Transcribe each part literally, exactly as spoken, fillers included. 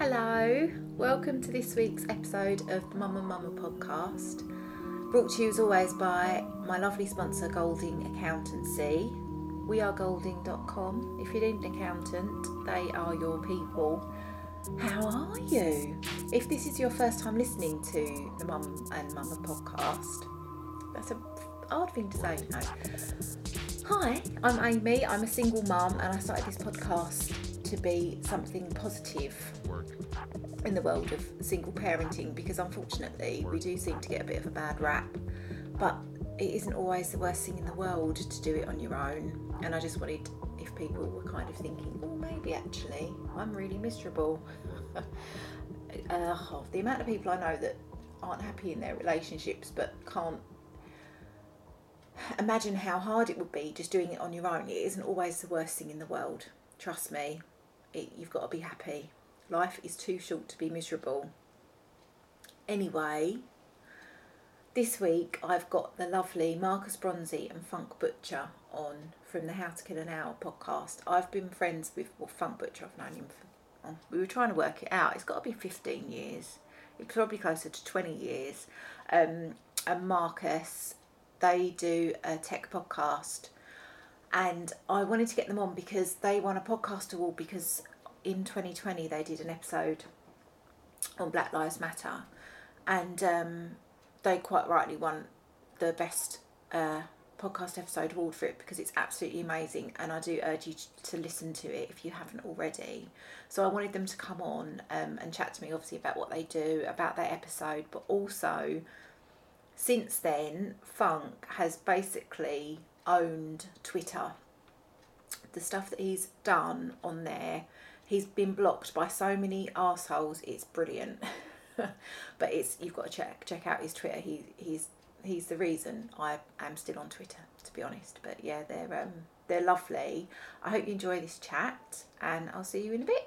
Hello, welcome to this week's episode of the Mama Mama podcast, brought to you as always by my lovely sponsor Golding Accountancy. We are golding dot com. If you need an accountant, they are your people. How are you? If this is your first time listening to the Mum and Mama podcast, that's a hard thing to say, no. Hi, I'm Amy, I'm a single mum and I started this podcast to be something positive in the world of single parenting, because unfortunately we do seem to get a bit of a bad rap, but it isn't always the worst thing in the world to do it on your own. And I just wanted, if people were kind of thinking, oh maybe actually I'm really miserable, uh, half the amount of people I know that aren't happy in their relationships but can't imagine how hard it would be just doing it on your own. It isn't always the worst thing in the world, trust me. It, you've got to be happy. Life is too short to be miserable. Anyway, this week I've got the lovely Marcus Bronzy and Funk Butcher on from the How to Kill an Hour podcast. I've been friends with well, Funk Butcher. I've known him for, oh, we were trying to work it out. It's got to be fifteen years. It's probably closer to twenty years. Um, and Marcus, they do a tech podcast. And I wanted to get them on because they won a podcast award, because in twenty twenty they did an episode on Black Lives Matter, and um, they quite rightly won the best uh, podcast episode award for it, because it's absolutely amazing, and I do urge you to listen to it if you haven't already. So I wanted them to come on um, and chat to me obviously about what they do, about their episode, but also since then Funk has basically owned Twitter. The stuff that he's done on there, he's been blocked by so many arseholes, it's brilliant. But it's, you've got to check check out his Twitter. He he's he's the reason I am still on Twitter, to be honest. But yeah, they're um they're lovely. I hope you enjoy this chat, and I'll see you in a bit.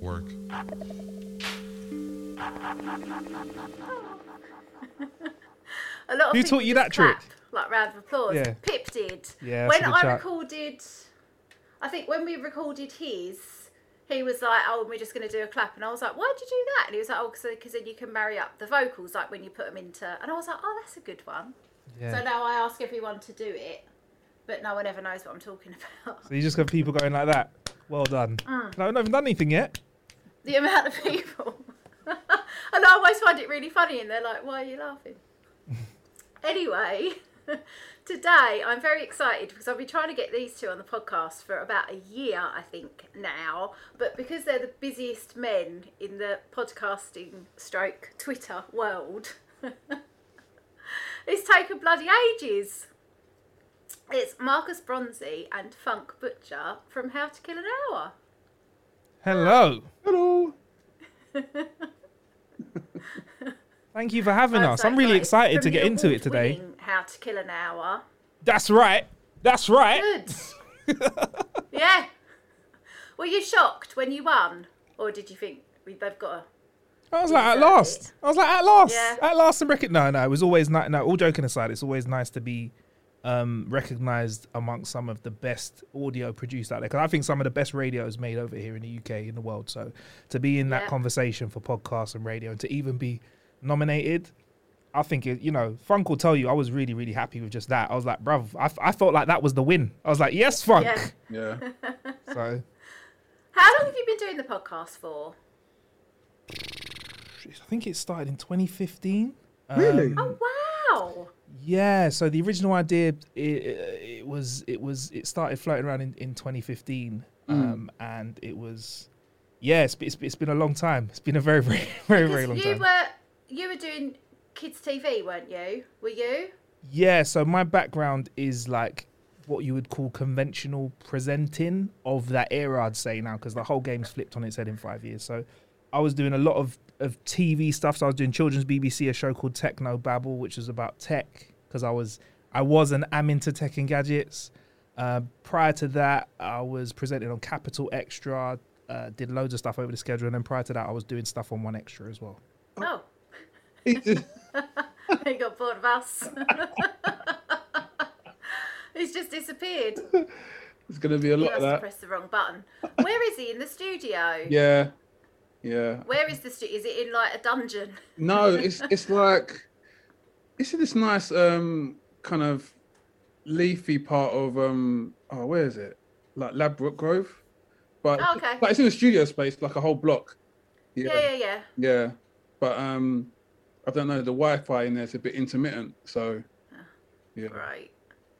Work. A lot of Who taught you that trick? Like round of applause. Yeah. Pip did. Yeah, when I chat. recorded, I think when we recorded his, he was like, oh, we're just going to do a clap. And I was like, why'd you do that? And he was like, oh, because then you can marry up the vocals, like when you put them into... And I was like, oh, that's a good one. Yeah. So now I ask everyone to do it, but no one ever knows what I'm talking about. So you just got people going like that. Well done. Mm. No, I haven't done anything yet. The amount of people. And I always find it really funny, and they're like, why are you laughing? Anyway, today I'm very excited because I've been trying to get these two on the podcast for about a year, I think, now. But because they're the busiest men in the podcasting stroke Twitter world, it's taken bloody ages. It's Marcus Bronzy and Funk Butcher from How to Kill an Hour. Hello. Hello. Thank you for having I'm us. So I'm really excited, excited to get into it today. How to Kill an Hour. That's right. That's right. Good. Yeah. Were you shocked when you won? Or did you think they've got a... I was like, at last. I was like, at last. Yeah. At last, and reckon. No, no, it was always nice. No, all joking aside, it's always nice to be um, recognised amongst some of the best audio produced out there. Because I think some of the best radio is made over here in the U K, in the world. So to be in that yeah. conversation for podcasts and radio, and to even be nominated, I think, it, you know, Funk will tell you, I was really, really happy with just that. I was like, bruv, I, f- I felt like that was the win. I was like, yes, Funk. Yeah. yeah. So. How long have you been doing the podcast for? I think it started in twenty fifteen. Really? Um, oh wow! Yeah. So the original idea, it, it, it was, it was, it started floating around in, in twenty fifteen, mm. um, and it was, yeah, it's, it's it's been a long time. It's been a very, very, very, because very long you time. You were you were doing kids T V, weren't you? Were you? Yeah. So my background is like what you would call conventional presenting of that era, I'd say now, because the whole game's flipped on its head in five years. So I was doing a lot of of T V stuff. So I was doing children's B B C, a show called Techno Babble, which was about tech, because I was I was and am into tech and gadgets. Uh, prior to that, I was presenting on Capital Extra, uh, did loads of stuff over the schedule, and then prior to that, I was doing stuff on One Extra as well. Oh. He got bored of us. He's just disappeared. There's going to be a lot of that. He must have pressed the wrong button. Where is he? In the studio? Yeah. Yeah. Where is the studio? Is it in like a dungeon? No, it's it's like it's in this nice um kind of leafy part of um oh where is it? Like Labbrook Grove, but oh, okay. Like it's in a studio space, like a whole block. Yeah. yeah, yeah, yeah. Yeah, but um, I don't know. The Wi-Fi in there's a bit intermittent, so yeah. Right.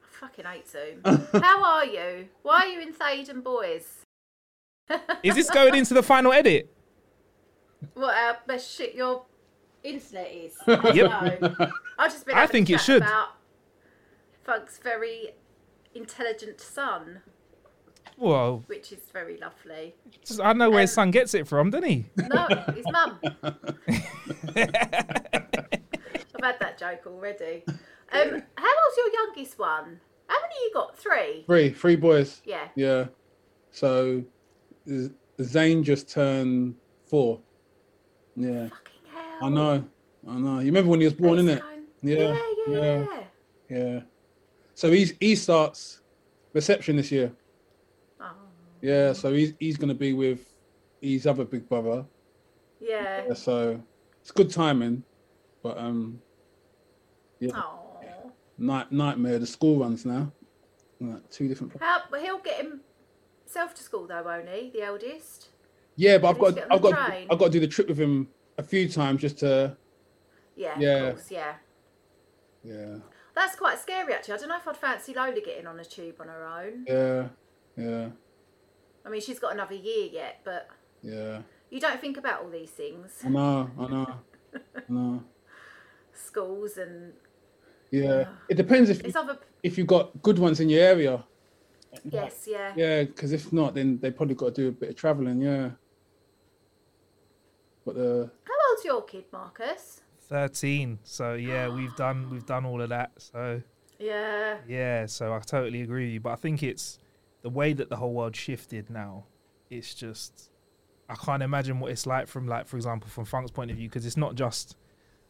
I fucking hate Zoom. How are you? Why are you in Thaden Boys? Is this going into the final edit? What our best shit your internet is. I yep. know. I've just been I think it should about Funk's very intelligent son. Whoa. Which is very lovely. Just, I know where um, his son gets it from, doesn't he? No, his mum. I've had that joke already. Um, how old's your youngest one? How many you got? Three? Three. Three boys. Yeah. Yeah. So Zane just turned four. Yeah. Fucking hell. I know. I know. You remember when he was born, innit? Yeah. Yeah, yeah, yeah. Yeah. So he's he starts reception this year. Oh. Yeah, so he's he's gonna be with his other big brother. Yeah. yeah so it's good timing, but um yeah. Oh. Night nightmare, the school runs now. Like two different places. How, he'll get himself to school though, won't he? The eldest. Yeah, but I've got, I've got, train. I've got to do the trip with him a few times just to. Yeah, yeah, of course, yeah. Yeah. That's quite scary, actually. I don't know if I'd fancy Lola getting on a tube on her own. Yeah, yeah. I mean, she's got another year yet, but. Yeah. You don't think about all these things. I know, I know, I know. Schools and. Yeah, uh, it depends if you, other... if you've got good ones in your area. Yes, yeah. Yeah, because if not, then they probably got to do a bit of travelling, yeah. But uh, how old's your kid, Marcus? Thirteen. So yeah, we've done we've done all of that. So yeah, yeah. So I totally agree with you. But I think it's the way that the whole world shifted now. It's just I can't imagine what it's like from like for example from Funk's point of view, because it's not just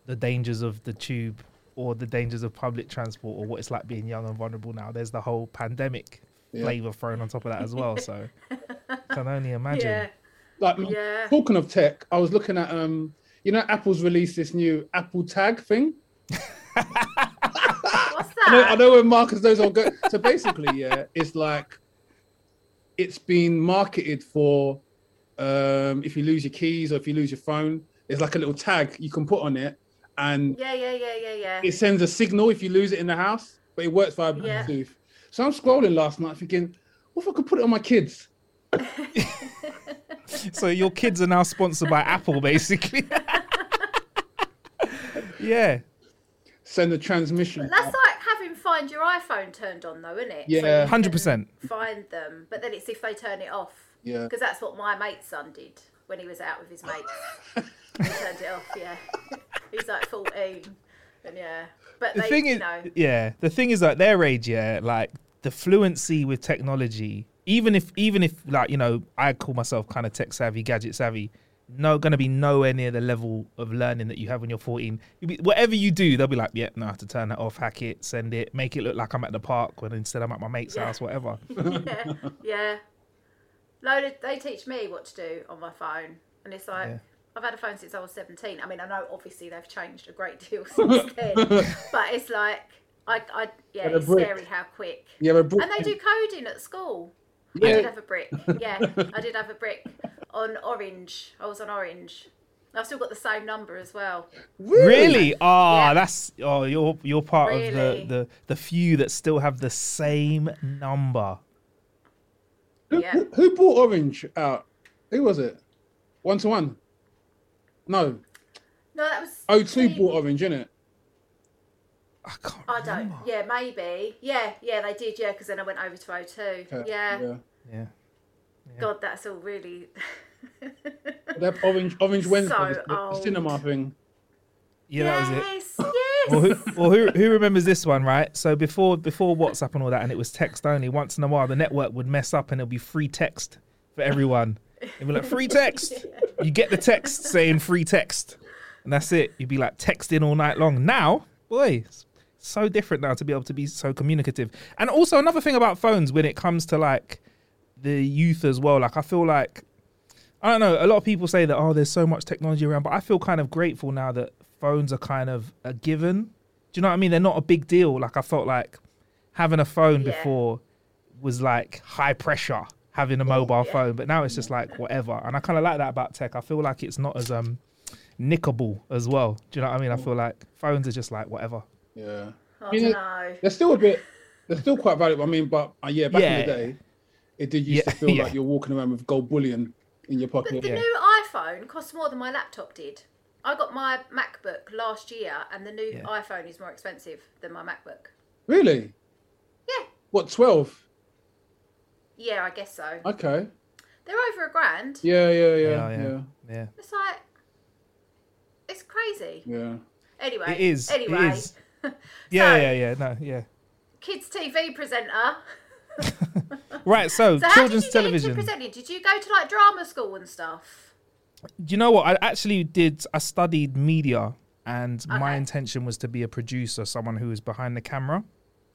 the dangers of the tube or the dangers of public transport or what it's like being young and vulnerable now. There's the whole pandemic. Yeah. Flavor thrown on top of that as well, so can only imagine. Yeah. Like, yeah. Talking of tech, I was looking at, um, you know, Apple's released this new Apple Tag thing. What's that? I know, I know where Marcus knows I'll go. So basically, yeah, it's like, it's been marketed for um, if you lose your keys or if you lose your phone, there's like a little tag you can put on it. And yeah, yeah, yeah, yeah, yeah. It sends a signal if you lose it in the house, but it works via Bluetooth. Yeah. So I'm scrolling last night thinking, what if I could put it on my kids? So your kids are now sponsored by Apple, basically. Yeah. Send the transmission. That's like having Find Your iPhone turned on, though, isn't it? Yeah, so one hundred percent. Find them, but then it's if they turn it off. Yeah. Because that's what my mate's son did when he was out with his mates. He turned it off, yeah. He's like fourteen. And yeah. But the they, thing is, you know. Yeah, the thing is, like, their age, yeah, like, the fluency with technology, even if, even if like, you know, I call myself kind of tech savvy, gadget savvy, no, going to be nowhere near the level of learning that you have when you're fourteen. You'll be, whatever you do, they'll be like, yeah, no, I have to turn that off, hack it, send it, make it look like I'm at the park when instead I'm at my mate's yeah. house, whatever. Yeah, yeah. Load of, they teach me what to do on my phone. And it's like, yeah. I've had a phone since I was seventeen. I mean, I know obviously they've changed a great deal since then, but it's like, I, I yeah, it's brick. Scary how quick. Yeah, and they do coding at school. Yeah. I did have a brick. Yeah, I did have a brick on Orange. I was on Orange. I've still got the same number as well. Really? Oh, yeah. that's oh, you're you're part really? of the, the the few that still have the same number. Who, yeah. who, who bought Orange out? Who was it? One to one. No. No, that was. O two bought Orange, innit? I can't. I don't. Remember. Yeah, maybe. Yeah, yeah, they did. Yeah, because then I went over to O two. Yeah. Yeah. Yeah. yeah. God, that's all really. That Orange, Orange Wednesday, so the, the cinema thing. Yeah, yes, that was it. Yes. Well, who, well who, who remembers this one, right? So before before WhatsApp and all that, and it was text only. Once in a while, the network would mess up, and it'll be free text for everyone. It'll be like free text. Yeah. You get the text saying free text, and that's it. You'd be like texting all night long. Now, boy. So different now to be able to be so communicative. And also another thing about phones when it comes to like the youth as well, like I feel like, I don't know, a lot of people say that, oh, there's so much technology around, but I feel kind of grateful now that phones are kind of a given. Do you know what I mean? They're not a big deal. Like I felt like having a phone yeah. before was like high pressure, having a mobile yeah. phone, but now it's just like whatever. And I kind of like that about tech. I feel like it's not as um nickable as well. Do you know what I mean? I feel like phones are just like whatever. Yeah, oh, I mean, no. They're still a bit. They're still quite valuable. I mean, but uh, yeah, back yeah. in the day, it did used yeah. to feel yeah. like you're walking around with gold bullion in your pocket. But the yeah. new iPhone costs more than my laptop did. I got my MacBook last year, and the new yeah. iPhone is more expensive than my MacBook. Really? Yeah. What, twelve? Yeah, I guess so. Okay. They're over a grand. Yeah, yeah, yeah, yeah, yeah. yeah. It's like, it's crazy. Yeah. Anyway. It is. Anyway. It is. Yeah, so, yeah, yeah, no, yeah. Kids T V presenter. Right, so, so children's how did you television. Get did you go to like drama school and stuff? Do you know what? I actually did. I studied media, and okay. my intention was to be a producer, someone who was behind the camera.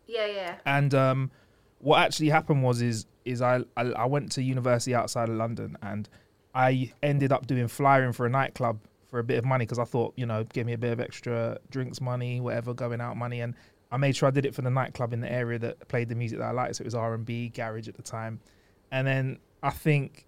Yeah, yeah. And um, what actually happened was is is I, I I went to university outside of London, and I ended up doing flyering for a nightclub. For a bit of money, because I thought, you know, give me a bit of extra drinks money, whatever, going out money. And I made sure I did it for the nightclub in the area that played the music that I liked. So it was R and B, garage at the time. And then I think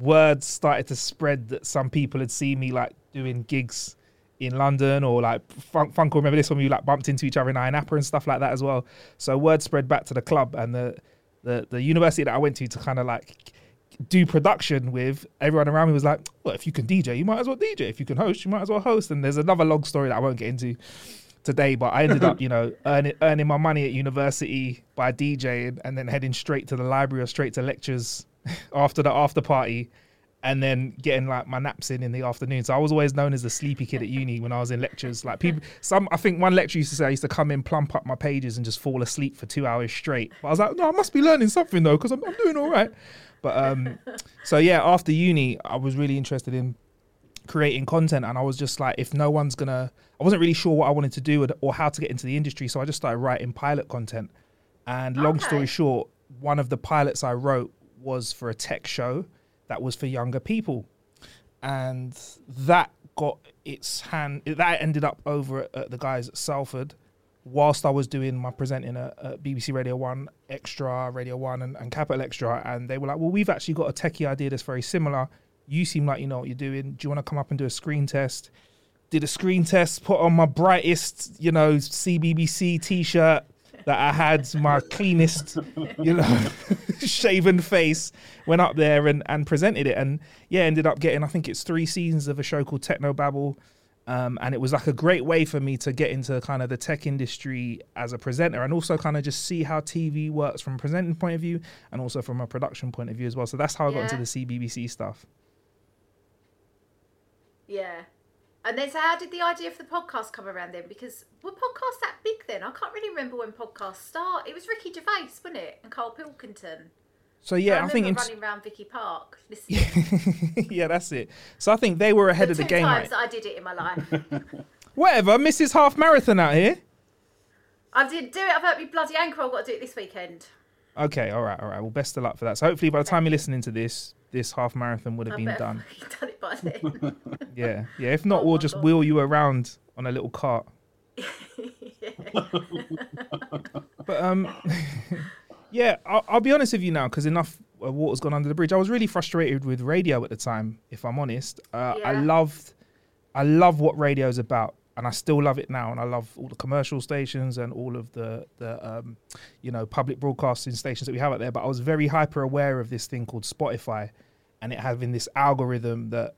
word started to spread that some people had seen me like doing gigs in London, or like Funk, Funk, remember this one, we like bumped into each other in Ayia Napa and stuff like that as well. So word spread back to the club, and the the, the university that I went to to kind of like do production with, everyone around me was like, well, if you can D J, you might as well D J. If you can host, you might as well host. And there's another long story that I won't get into today, but I ended up, you know, earning, earning my money at university by DJing, and then heading straight to the library or straight to lectures after the after party, and then getting like my naps in in the afternoon. So I was always known as the sleepy kid at uni when I was in lectures. Like people, some, I think one lecturer used to say I used to come in, plump up my pages and just fall asleep for two hours straight. But I was like, no, I must be learning something though, because I'm, I'm doing all right. But um, so, yeah, after uni, I was really interested in creating content. And I was just like, if no one's going to, I wasn't really sure what I wanted to do or how to get into the industry. So I just started writing pilot content. And long okay. story short, one of the pilots I wrote was for a tech show that was for younger people. And that got its hand, that ended up over at, at the guys at Salford whilst I was doing my presenting at, at B B C Radio one, Extra, Radio one and, and Capital Extra. And they were like, well, we've actually got a techie idea that's very similar. You seem like you know what you're doing. Do you want to come up and do a screen test? Did a screen test, put on my brightest, you know, C B B C T-shirt that I had, my cleanest, you know, shaven face, went up there and, and presented it. And yeah, ended up getting, I think it's three seasons of a show called Techno Babble. Um, and it was like a great way for me to get into kind of the tech industry as a presenter and also kind of just see how T V works from a presenting point of view and also from a production point of view as well. So that's how I yeah. got into the C B B C stuff. Yeah. And then so how did the idea for the podcast come around then? Because were podcasts that big then? I can't really remember when podcasts start. It was Ricky Gervais, wasn't it? And Carl Pilkington. So yeah, I, I think... I running t- around Vicky Park. Listening. yeah, that's it. So I think they were ahead the of the game. Two times right? I did it in my life. Whatever, Missus Half Marathon out here. I didn't do it. I've hurt me bloody ankle. I've got to do it this weekend. Okay, all right, all right. Well, best of luck for that. So hopefully by the time you're listening to this... this half marathon would have I been done. Done it by then. yeah, yeah. If not, oh we'll just God. wheel you around on a little cart. But um, yeah, I'll, I'll be honest with you now, because enough water's gone under the bridge. I was really frustrated with radio at the time, if I'm honest. Uh, yeah. I loved, I love what radio is about, and I still love it now. And I love all the commercial stations and all of the the um, you know, public broadcasting stations that we have out there. But I was very hyper aware of this thing called Spotify, and it having this algorithm that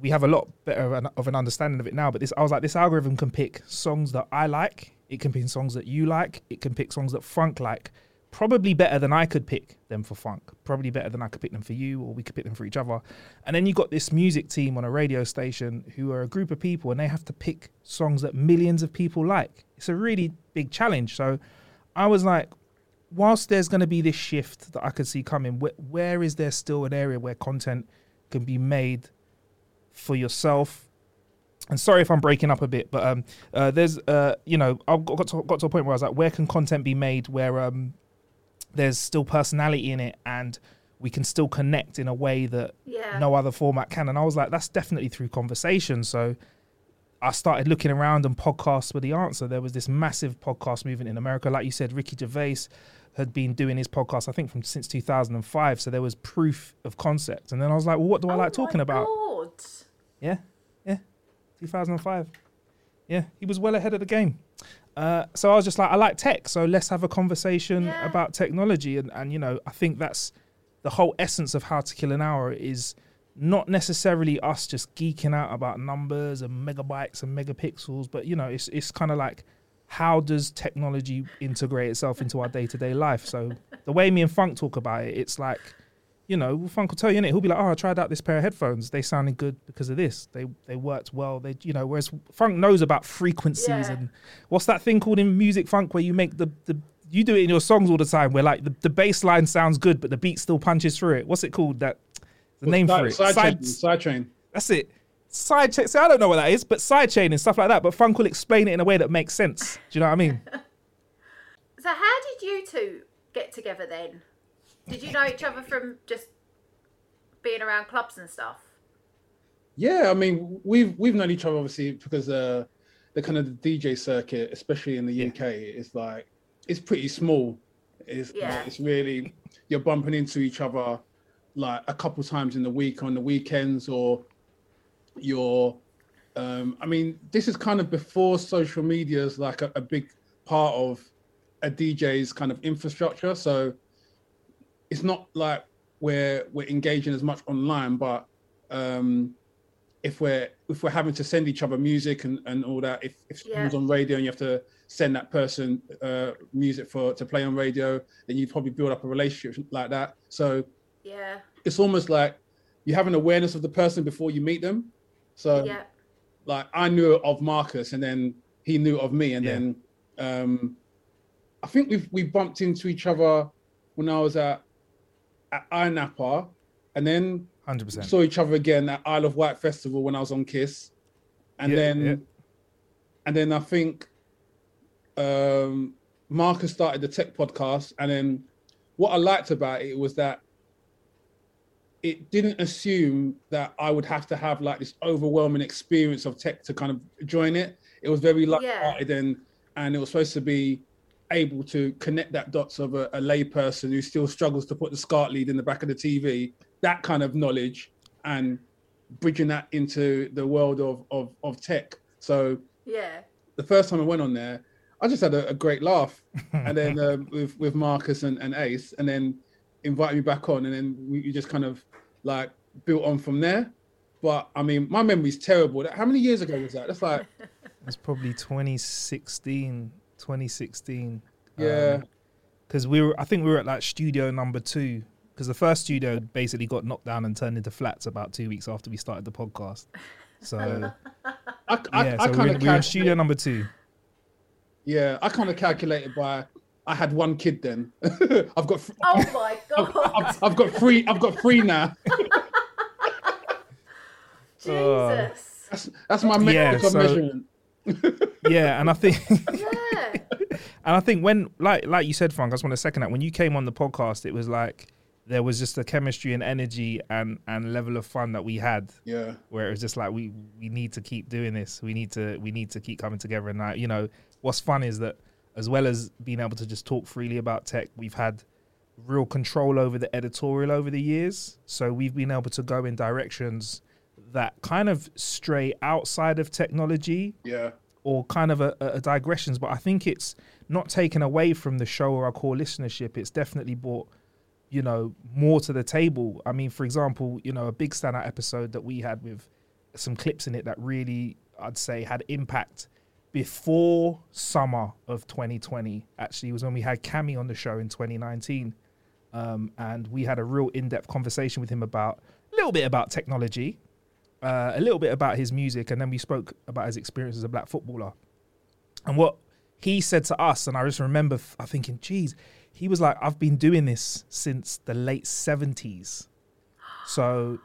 we have a lot better of an understanding of it now. But this, I was like, this algorithm can pick songs that I like. It can pick songs that you like. It can pick songs that Funk like. Probably better than I could pick them for Funk. Probably better than I could pick them for you, or we could pick them for each other. And then you got this music team on a radio station who are a group of people, and they have to pick songs that millions of people like. It's a really big challenge. So I was like, whilst there's going to be this shift that I could see coming, wh- where is there still an area where content can be made for yourself? And sorry if I'm breaking up a bit, but um, uh, there's uh, you know, I got to, got to a point where I was like, where can content be made where um. there's still personality in it and we can still connect in a way that yeah. no other format can. And I was like, that's definitely through conversation. So I started looking around, and podcasts were the answer. There was this massive podcast movement in America. Like you said, Ricky Gervais had been doing his podcast, I think, from since two thousand five. So there was proof of concept. And then I was like, well, what do I oh like talking about? God. Yeah, yeah, two thousand five. Yeah, he was well ahead of the game. Uh, so I was just like, I like tech, so let's have a conversation yeah. about technology. And, and, you know, I think that's the whole essence of How to Kill an Hour, is not necessarily us just geeking out about numbers and megabytes and megapixels. But, you know, it's it's kind of like, how does technology integrate itself into our day-to-day life? So the way me and Funk talk about it, it's like, you know, Funk will tell you, innit? He'll be like, oh, I tried out this pair of headphones. They sounded good because of this. They they worked well. They, you know, whereas Funk knows about frequencies yeah. and what's that thing called in music, Funk, where you make the, the you do it in your songs all the time, where like the, the bass line sounds good, but the beat still punches through it. What's it called? That the well, name side, for it. Side, side, chain, side chain. That's it. Side chain. So I don't know what that is, but side chain and stuff like that. But Funk will explain it in a way that makes sense. Do you know what I mean? So how did you two get together then? Did you know each other from just being around clubs and stuff? Yeah, I mean, we've we've known each other obviously because uh, the kind of the D J circuit, especially in the yeah. U K, is like, it's pretty small. It's yeah. it's really, you're bumping into each other like a couple times in the week, on the weekends, or you're. Um, I mean, this is kind of before social media is like a, a big part of a D J's kind of infrastructure, so. It's not like we're we're engaging as much online, but um, if we're if we're having to send each other music and, and all that, if if yeah. someone's on radio and you have to send that person uh, music for to play on radio, then you probably build up a relationship like that. So yeah, it's almost like you have an awareness of the person before you meet them. So yeah. like I knew of Marcus, and then he knew of me, and yeah. then um, I think we we bumped into each other when I was at. at Ayia Napa, and then one hundred percent saw each other again at Isle of Wight Festival when I was on KISS. And yeah, then yeah. and then I think um, Marcus started the tech podcast, and then what I liked about it was that it didn't assume that I would have to have like this overwhelming experience of tech to kind of join it. It was very light-hearted, yeah. and, and it was supposed to be able to connect that dots of a, a layperson who still struggles to put the SCART lead in the back of the T V, that kind of knowledge, and bridging that into the world of of, of tech. So yeah, the first time I went on there, I just had a, a great laugh. And then uh, with, with Marcus and, and Ace, and then invited me back on, and then we, we just kind of like built on from there. But I mean, my memory's terrible. How many years ago was that? That's like... That's probably twenty sixteen. Yeah. Because um, we were, I think we were at like studio number two, because the first studio basically got knocked down and turned into flats about two weeks after we started the podcast. So, I, I, yeah, I, I so kind of we were in studio number two. Yeah, I kind of calculated by I had one kid then. I've got. Three, oh my god! I've, I've, I've got three. I've got three now. Jesus. Uh, that's that's my yeah, metric so, measurement. Yeah, and I think. Yeah. And I think when, like, like you said, Frank, I just want to second that. When you came on the podcast, it was like there was just the chemistry and energy and, and level of fun that we had. Yeah. Where it was just like we, we need to keep doing this. We need to we need to keep coming together. And like, you know, what's fun is that as well as being able to just talk freely about tech, we've had real control over the editorial over the years. So we've been able to go in directions that kind of stray outside of technology. Yeah. Or kind of a, a digressions, but I think it's not taken away from the show or our core listenership. It's definitely brought, you know, more to the table. I mean, for example, you know, a big standout episode that we had with some clips in it that really, I'd say, had impact before summer of twenty twenty, actually, was when we had Cammy on the show in twenty nineteen. Um, and we had a real in-depth conversation with him about a little bit about technology, Uh, a little bit about his music, and then we spoke about his experience as a black footballer. And what he said to us, and I just remember f- I thinking, geez, he was like, I've been doing this since the late seventies. So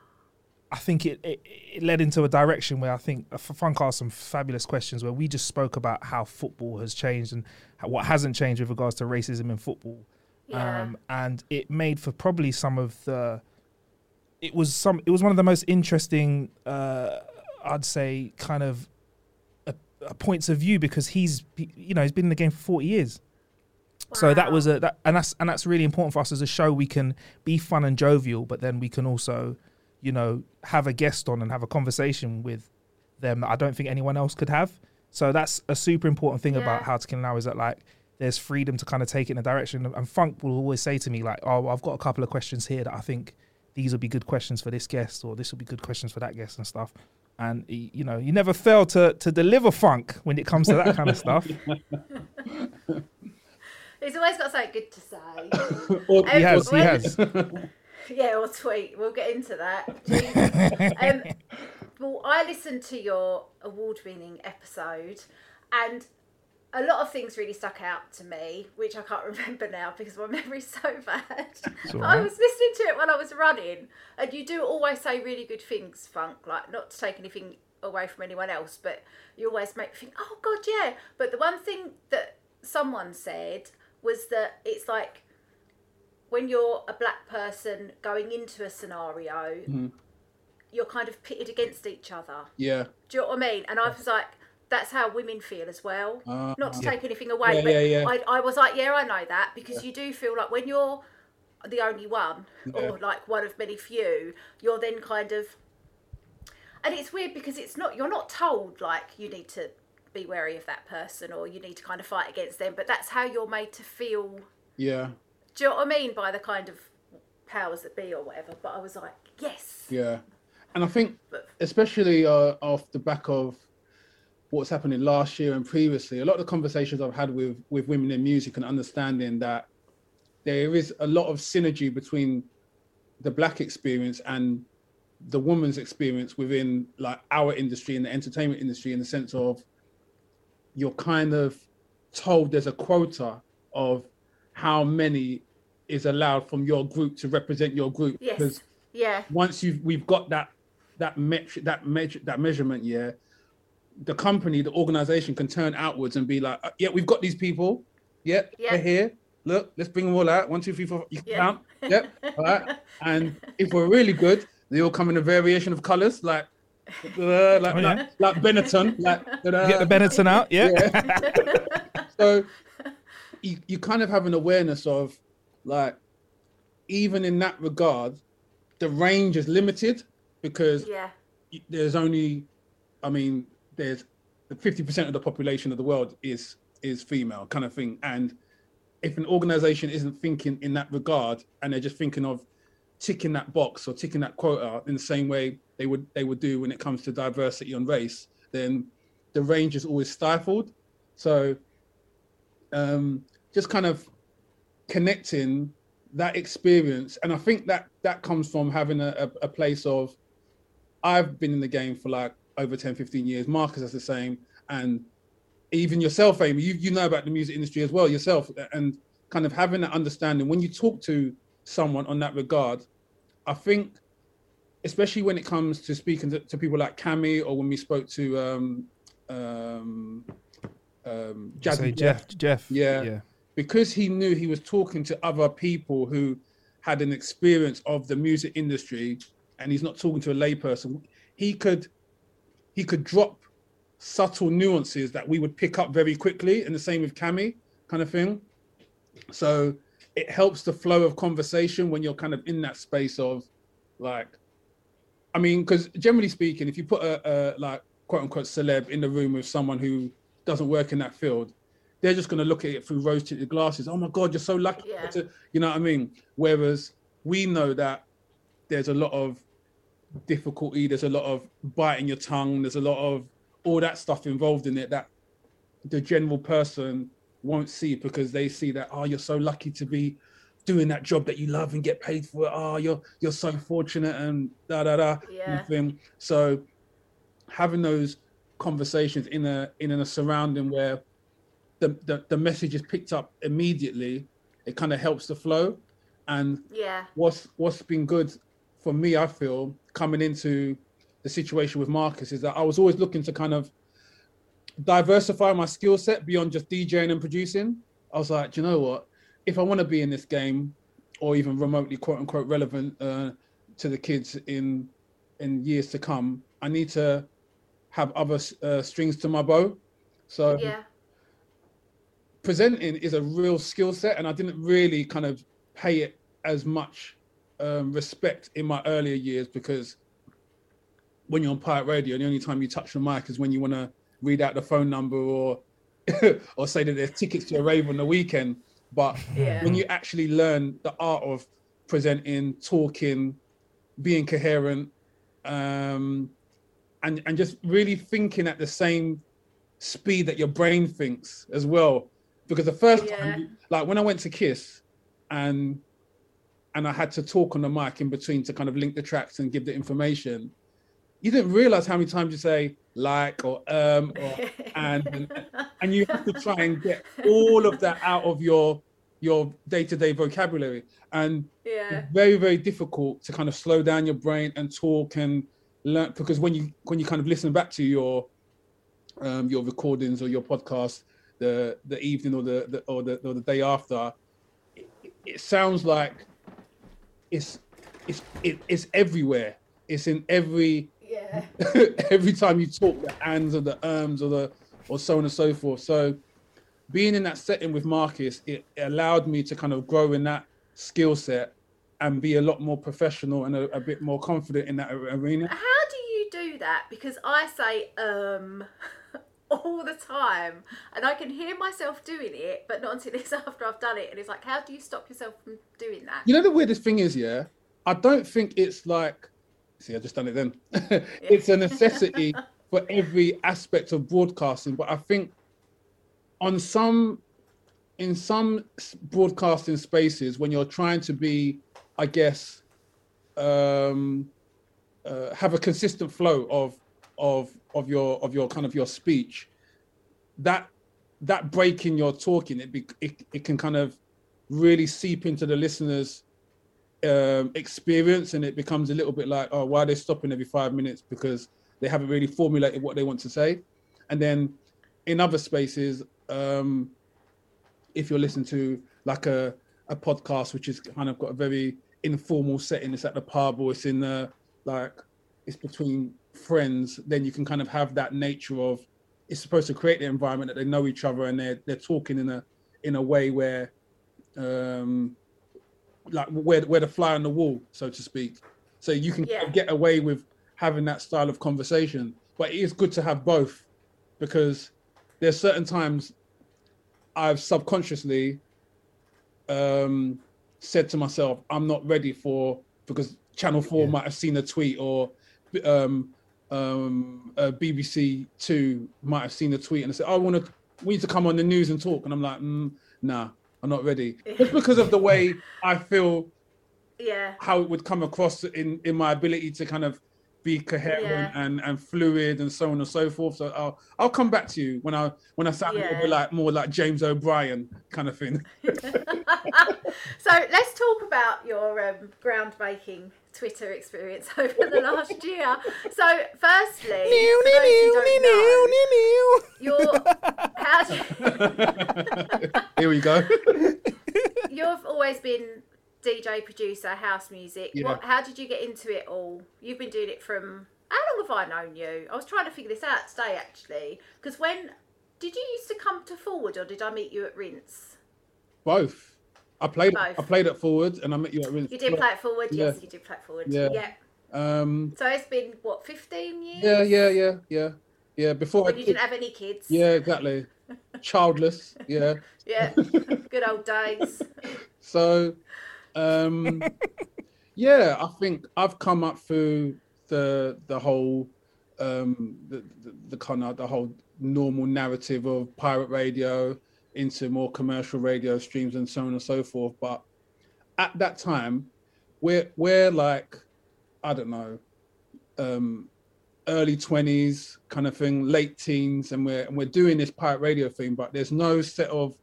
I think it, it, it led into a direction where I think Frank asked some fabulous questions where we just spoke about how football has changed and how, what hasn't changed with regards to racism in football. Yeah. Um, and it made for probably some of the... It was some. It was one of the most interesting, uh, I'd say, kind of a, a points of view, because he's, you know, he's been in the game for forty years. Wow. So that was a, that, and that's and that's really important for us as a show. We can be fun and jovial, but then we can also, you know, have a guest on and have a conversation with them that I don't think anyone else could have. So that's a super important thing yeah. about How to Kill an Hour, is that like there's freedom to kind of take it in a direction. And Funk will always say to me like, oh, I've got a couple of questions here that I think these will be good questions for this guest, or this will be good questions for that guest and stuff. And, you know, you never fail to to deliver, Funk, when it comes to that kind of stuff. He's always got something good to say. Or, um, he has, when, he has. Yeah, or tweet. We'll get into that. um, well, I listened to your award-winning episode, and a lot of things really stuck out to me, which I can't remember now because my memory's so bad. But I was listening to it when I was running, and you do always say really good things, Funk, like not to take anything away from anyone else, but you always make me think, oh God, yeah. But the one thing that someone said was that it's like when you're a black person going into a scenario, mm-hmm. you're kind of pitted against each other. Yeah. Do you know what I mean? And I was like, that's how women feel as well. Uh, Not to yeah. take anything away, yeah, but yeah, yeah. I, I was like, yeah, I know that, because yeah. you do feel like when you're the only one, yeah. or like one of many few, you're then kind of, and it's weird because it's not, you're not told like you need to be wary of that person or you need to kind of fight against them, but that's how you're made to feel. Yeah. Do you know what I mean? By the kind of powers that be or whatever. But I was like, yes. Yeah. And I think especially uh, off the back of what's happening last year and previously, a lot of the conversations I've had with, with women in music, and understanding that there is a lot of synergy between the black experience and the woman's experience within like our industry and the entertainment industry, in the sense of you're kind of told there's a quota of how many is allowed from your group to represent your group. Yes. Because yeah. once you've we've got that that metric that measure that measurement, yeah. the company, the organization can turn outwards and be like, yeah, we've got these people. Yeah, yeah. They're here. look, let's bring them all out. One, two, three, four, you yeah. count. Yep. All right. And if we're really good, they all come in a variation of colours, like uh, like, oh, yeah. like like Benetton. Like, uh, get the Benetton out, yeah. yeah. So you, you kind of have an awareness of, like, even in that regard, the range is limited because yeah. there's only, I mean, there's fifty percent of the population of the world is is female, kind of thing. And if an organisation isn't thinking in that regard and they're just thinking of ticking that box or ticking that quota in the same way they would they would do when it comes to diversity and race, then the range is always stifled. So um, just kind of connecting that experience. And I think that that comes from having a, a, a place of, I've been in the game for like over ten, fifteen years. Marcus is the same. And even yourself, Amy, you, you know about the music industry as well yourself, and kind of having that understanding when you talk to someone on that regard. I think, especially when it comes to speaking to, to people like Cammy, or when we spoke to um, um, um, Jazzy Jeff, Jeff, yeah, yeah, because he knew he was talking to other people who had an experience of the music industry, and he's not talking to a layperson. He could, he could drop subtle nuances that we would pick up very quickly, and the same with Cammy, kind of thing. So it helps the flow of conversation when you're kind of in that space of, like, I mean, because generally speaking, if you put a, a like quote unquote celeb in the room with someone who doesn't work in that field, they're just going to look at it through rose tinted glasses. Oh my God, you're so lucky. Yeah. To, you know what I mean? Whereas we know that there's a lot of difficulty, there's a lot of biting your tongue, there's a lot of all that stuff involved in it that the general person won't see, because they see that, oh, you're so lucky to be doing that job that you love and get paid for it. Oh, you're you're so fortunate and da da da. Yeah. So having those conversations in a in a surrounding where the, the, the message is picked up immediately, it kind of helps the flow. And yeah. what's what's been good for me, I feel, coming into the situation with Marcus is that I was always looking to kind of diversify my skill set beyond just DJing and producing. I was like, do you know what? If I want to be in this game, or even remotely quote unquote relevant uh, to the kids in in years to come, I need to have other uh, strings to my bow. So yeah. presenting is a real skill set, and I didn't really kind of pay it as much um, respect in my earlier years, because when you're on pirate radio, the only time you touch the mic is when you want to read out the phone number or or say that there's tickets to a rave on the weekend. But yeah. when you actually learn the art of presenting, talking, being coherent, um, and, and just really thinking at the same speed that your brain thinks as well. Because the first yeah. time, like when I went to KISS and and I had to talk on the mic in between to kind of link the tracks and give the information, you didn't realize how many times you say like or um or and, and and you have to try and get all of that out of your your day-to-day vocabulary. And yeah. it's very, very difficult to kind of slow down your brain and talk and learn, because when you when you kind of listen back to your um your recordings or your podcast the the evening or the, the or the or the day after, it, it sounds like it's it's it, it's everywhere. It's in every yeah. every time you talk, the ands or the ums or the or so on and so forth. So being in that setting with Marcus, it allowed me to kind of grow in that skill set and be a lot more professional and a, a bit more confident in that arena. How do you do that? Because I say um all the time, and I can hear myself doing it, but not until it's after I've done it. And it's like, how do you stop yourself from doing that? You know, the weirdest thing is, yeah, I don't think it's like, see, I just done it then. It's a necessity for every aspect of broadcasting. But I think on some, in some broadcasting spaces, when you're trying to be, I guess, um, uh, have a consistent flow of of of your of your kind of your speech, that that break in your talking, it be, it, it can kind of really seep into the listener's Um, experience, and it becomes a little bit like, oh, why are they stopping every five minutes? Because they haven't really formulated what they want to say. And then in other spaces, um, if you're listening to like a, a podcast, which is kind of got a very informal setting. It's at the pub or it's in the, like, it's between friends. Then you can kind of have that nature of, it's supposed to create the environment that they know each other and they're, they're talking in a, in a way where, um, like where, where the fly on the wall, so to speak. So you can yeah. get away with having that style of conversation, but it is good to have both, because there's certain times I've subconsciously um, said to myself, I'm not ready for, because Channel four yeah. might have seen a tweet, or um, um, uh, B B C Two might have seen a tweet and they said, oh, I want to, we need to come on the news and talk. And I'm like, mm, nah, I'm not ready. Just because of the way I feel, yeah, how it would come across in, in my ability to kind of be coherent yeah. and, and fluid and so on and so forth. So I'll I'll come back to you when I when I sound yeah. more like more like James O'Brien kind of thing. So let's talk about your um, groundbreaking Twitter experience over the last year. So firstly, new, new, new, new, know, new, your, how do, here we go. You've always been D J, producer, house music. Yeah. What, how did you get into it all? You've been doing it from, how long have I known you? I was trying to figure this out today, actually. Because when, did you used to come to Forward, or did I meet you at Rinse? Both. I played Both. I played at Forward and I met you at Rinse. You did play at Forward? Yeah. Yes, you did play at Forward. Yeah. yeah. Um, so it's been, what, fifteen years? Yeah, yeah, yeah, yeah. Yeah, before when I you did, didn't have any kids. Yeah, exactly. Childless, yeah. Yeah, good old days. So... um yeah I think I've come up through the the whole um the, the, the kind of the whole normal narrative of pirate radio into more commercial radio streams and so on and so forth, but at that time we're we're like I don't know um early twenties kind of thing, late teens, and we're and we're doing this pirate radio thing, but there's no set of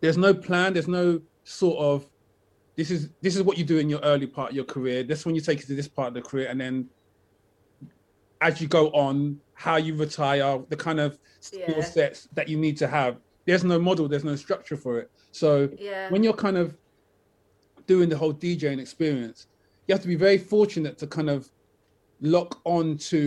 there's no plan there's no sort of This is this is what you do in your early part of your career. That's when you take it to this part of the career, and then as you go on, how you retire, the kind of yeah. skill sets that you need to have. There's no model, there's no structure for it. So yeah. when you're kind of doing the whole DJing experience, you have to be very fortunate to kind of lock on to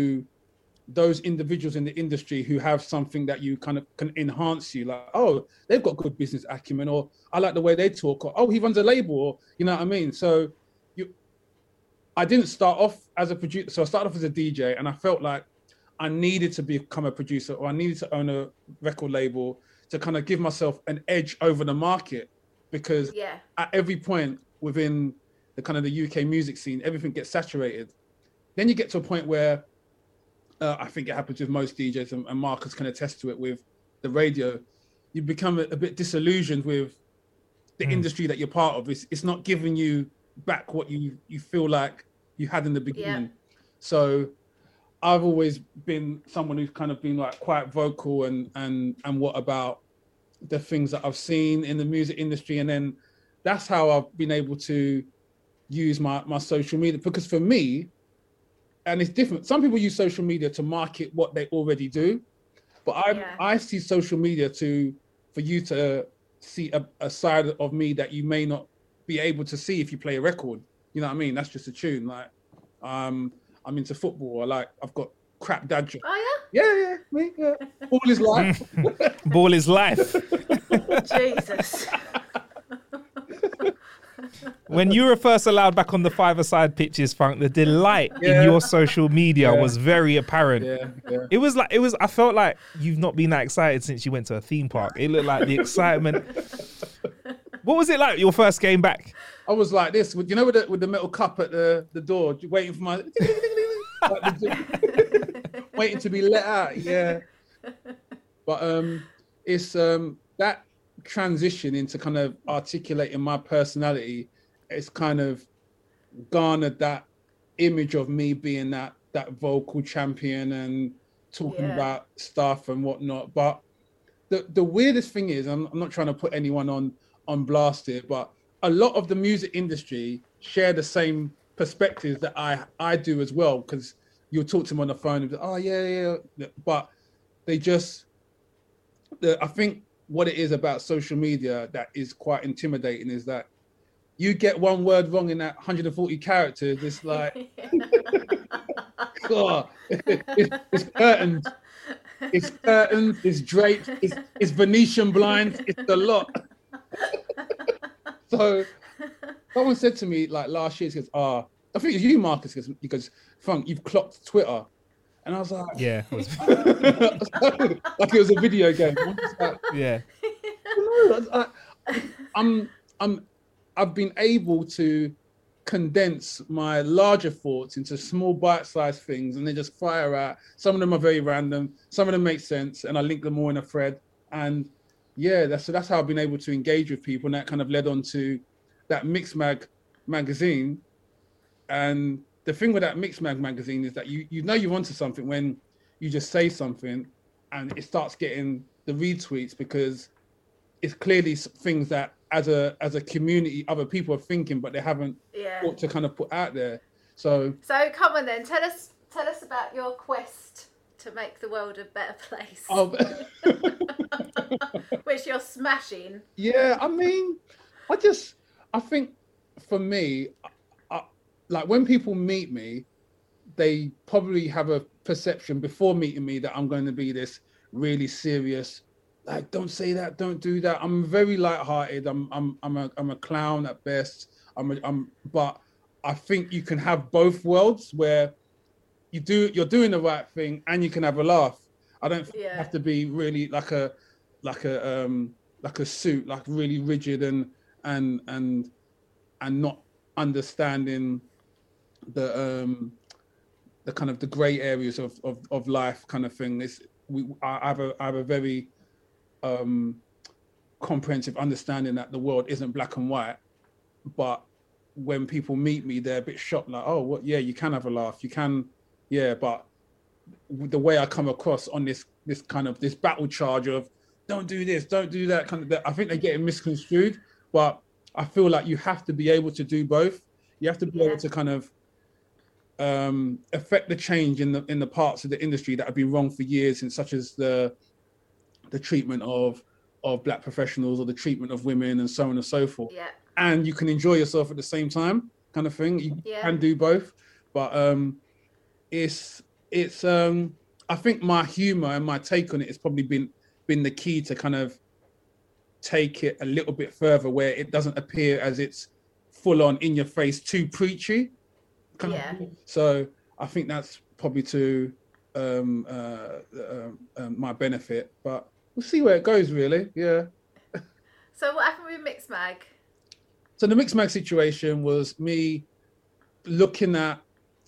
those individuals in the industry who have something that you kind of can enhance you, like, oh, they've got good business acumen, or I like the way they talk, or oh, he runs a label, or you know what I mean? So you, I didn't start off as a producer. So I started off as a D J, and I felt like I needed to become a producer, or I needed to own a record label to kind of give myself an edge over the market, because yeah. at every point within the kind of the U K music scene, everything gets saturated. Then you get to a point where Uh, I think it happens with most D Js, and, and Marcus can attest to it with the radio. You become a, a bit disillusioned with the mm. industry that you're part of. It's, it's not giving you back what you, you feel like you had in the beginning. Yeah. So I've always been someone who's kind of been like quite vocal and, and, and what about the things that I've seen in the music industry. And then that's how I've been able to use my, my social media, because for me, and it's different. Some people use social media to market what they already do, but I yeah. I see social media to for you to see a, a side of me that you may not be able to see if you play a record. You know what I mean? That's just a tune. Like, um, I'm into football. I like I've got crap dad jokes. Oh yeah, yeah, yeah, me, yeah. Ball is life. Ball is life. Jesus. When you were first allowed back on the five-a-side pitches, Funk, the delight yeah. in your social media yeah. was very apparent. Yeah. Yeah. It was like it was. I felt like you've not been that excited since you went to a theme park. It looked like the excitement. What was it like your first game back? I was like this. You know, with the, with the metal cup at the, the door, waiting for my waiting to be let out. Yeah, but um, it's um that. transition into kind of articulating my personality, it's kind of garnered that image of me being that that vocal champion and talking yeah. about stuff and whatnot. But the the weirdest thing is, I'm, I'm not trying to put anyone on on blast here, but a lot of the music industry share the same perspectives that I I do as well, because you'll talk to them on the phone and be like, oh yeah yeah, but they just the, I think what it is about social media that is quite intimidating is that you get one word wrong in that one hundred forty characters, it's like, God, it's, it's curtains, it's curtains, it's drapes, it's, it's Venetian blinds, it's a lot. So someone said to me like last year, he says, ah, oh, I think it's you, Marcus, because Funk, you've clocked Twitter. And I was like, yeah, it was. Like it was a video game. Like, yeah. I, I, I'm, I'm, I've been able to condense my larger thoughts into small bite-sized things and they just fire out. Some of them are very random. Some of them make sense and I link them all in a thread. And yeah, that's, so that's how I've been able to engage with people. And that kind of led on to that Mixmag magazine. And the thing with that Mixmag magazine is that you, you know you're onto something when you just say something and it starts getting the retweets because it's clearly things that as a as a community, other people are thinking, but they haven't yeah. thought to kind of put out there. So, so come on then, tell us tell us about your quest to make the world a better place, oh. Which you're smashing. Yeah, I mean, I just I think for me, I, like when people meet me, they probably have a perception before meeting me that I'm going to be this really serious. Like, don't say that, don't do that. I'm very lighthearted. I'm, I'm, I'm a, I'm a clown at best. I'm, a, I'm. But I think you can have both worlds where you do, you're doing the right thing, and you can have a laugh. I don't think yeah. you have to be really like a, like a, um, like a suit, like really rigid and, and, and, and not understanding the, um, the kind of the grey areas of, of, of life, kind of thing. It's we. I have a, I have a very Um, comprehensive understanding that the world isn't black and white, but when people meet me, they're a bit shocked, like, oh, what? Yeah, you can have a laugh, you can, yeah, but the way I come across on this this kind of this battle charge of don't do this, don't do that, kind of, that, I think they're getting misconstrued. But I feel like you have to be able to do both. You have to be yeah. able to kind of um, affect the change in the in the parts of the industry that have been wrong for years, and such as the the treatment of of black professionals or the treatment of women and so on and so forth. Yeah. And you can enjoy yourself at the same time, kind of thing. You yeah. can do both. But um, it's, it's um, I think my humor and my take on it has probably been, been the key to kind of take it a little bit further where it doesn't appear as it's full on in your face, too preachy. Kind yeah. of. So I think that's probably to um, uh, uh, uh, my benefit, but we'll see where it goes, really. Yeah. So what happened with Mixmag? So the Mixmag situation was me looking at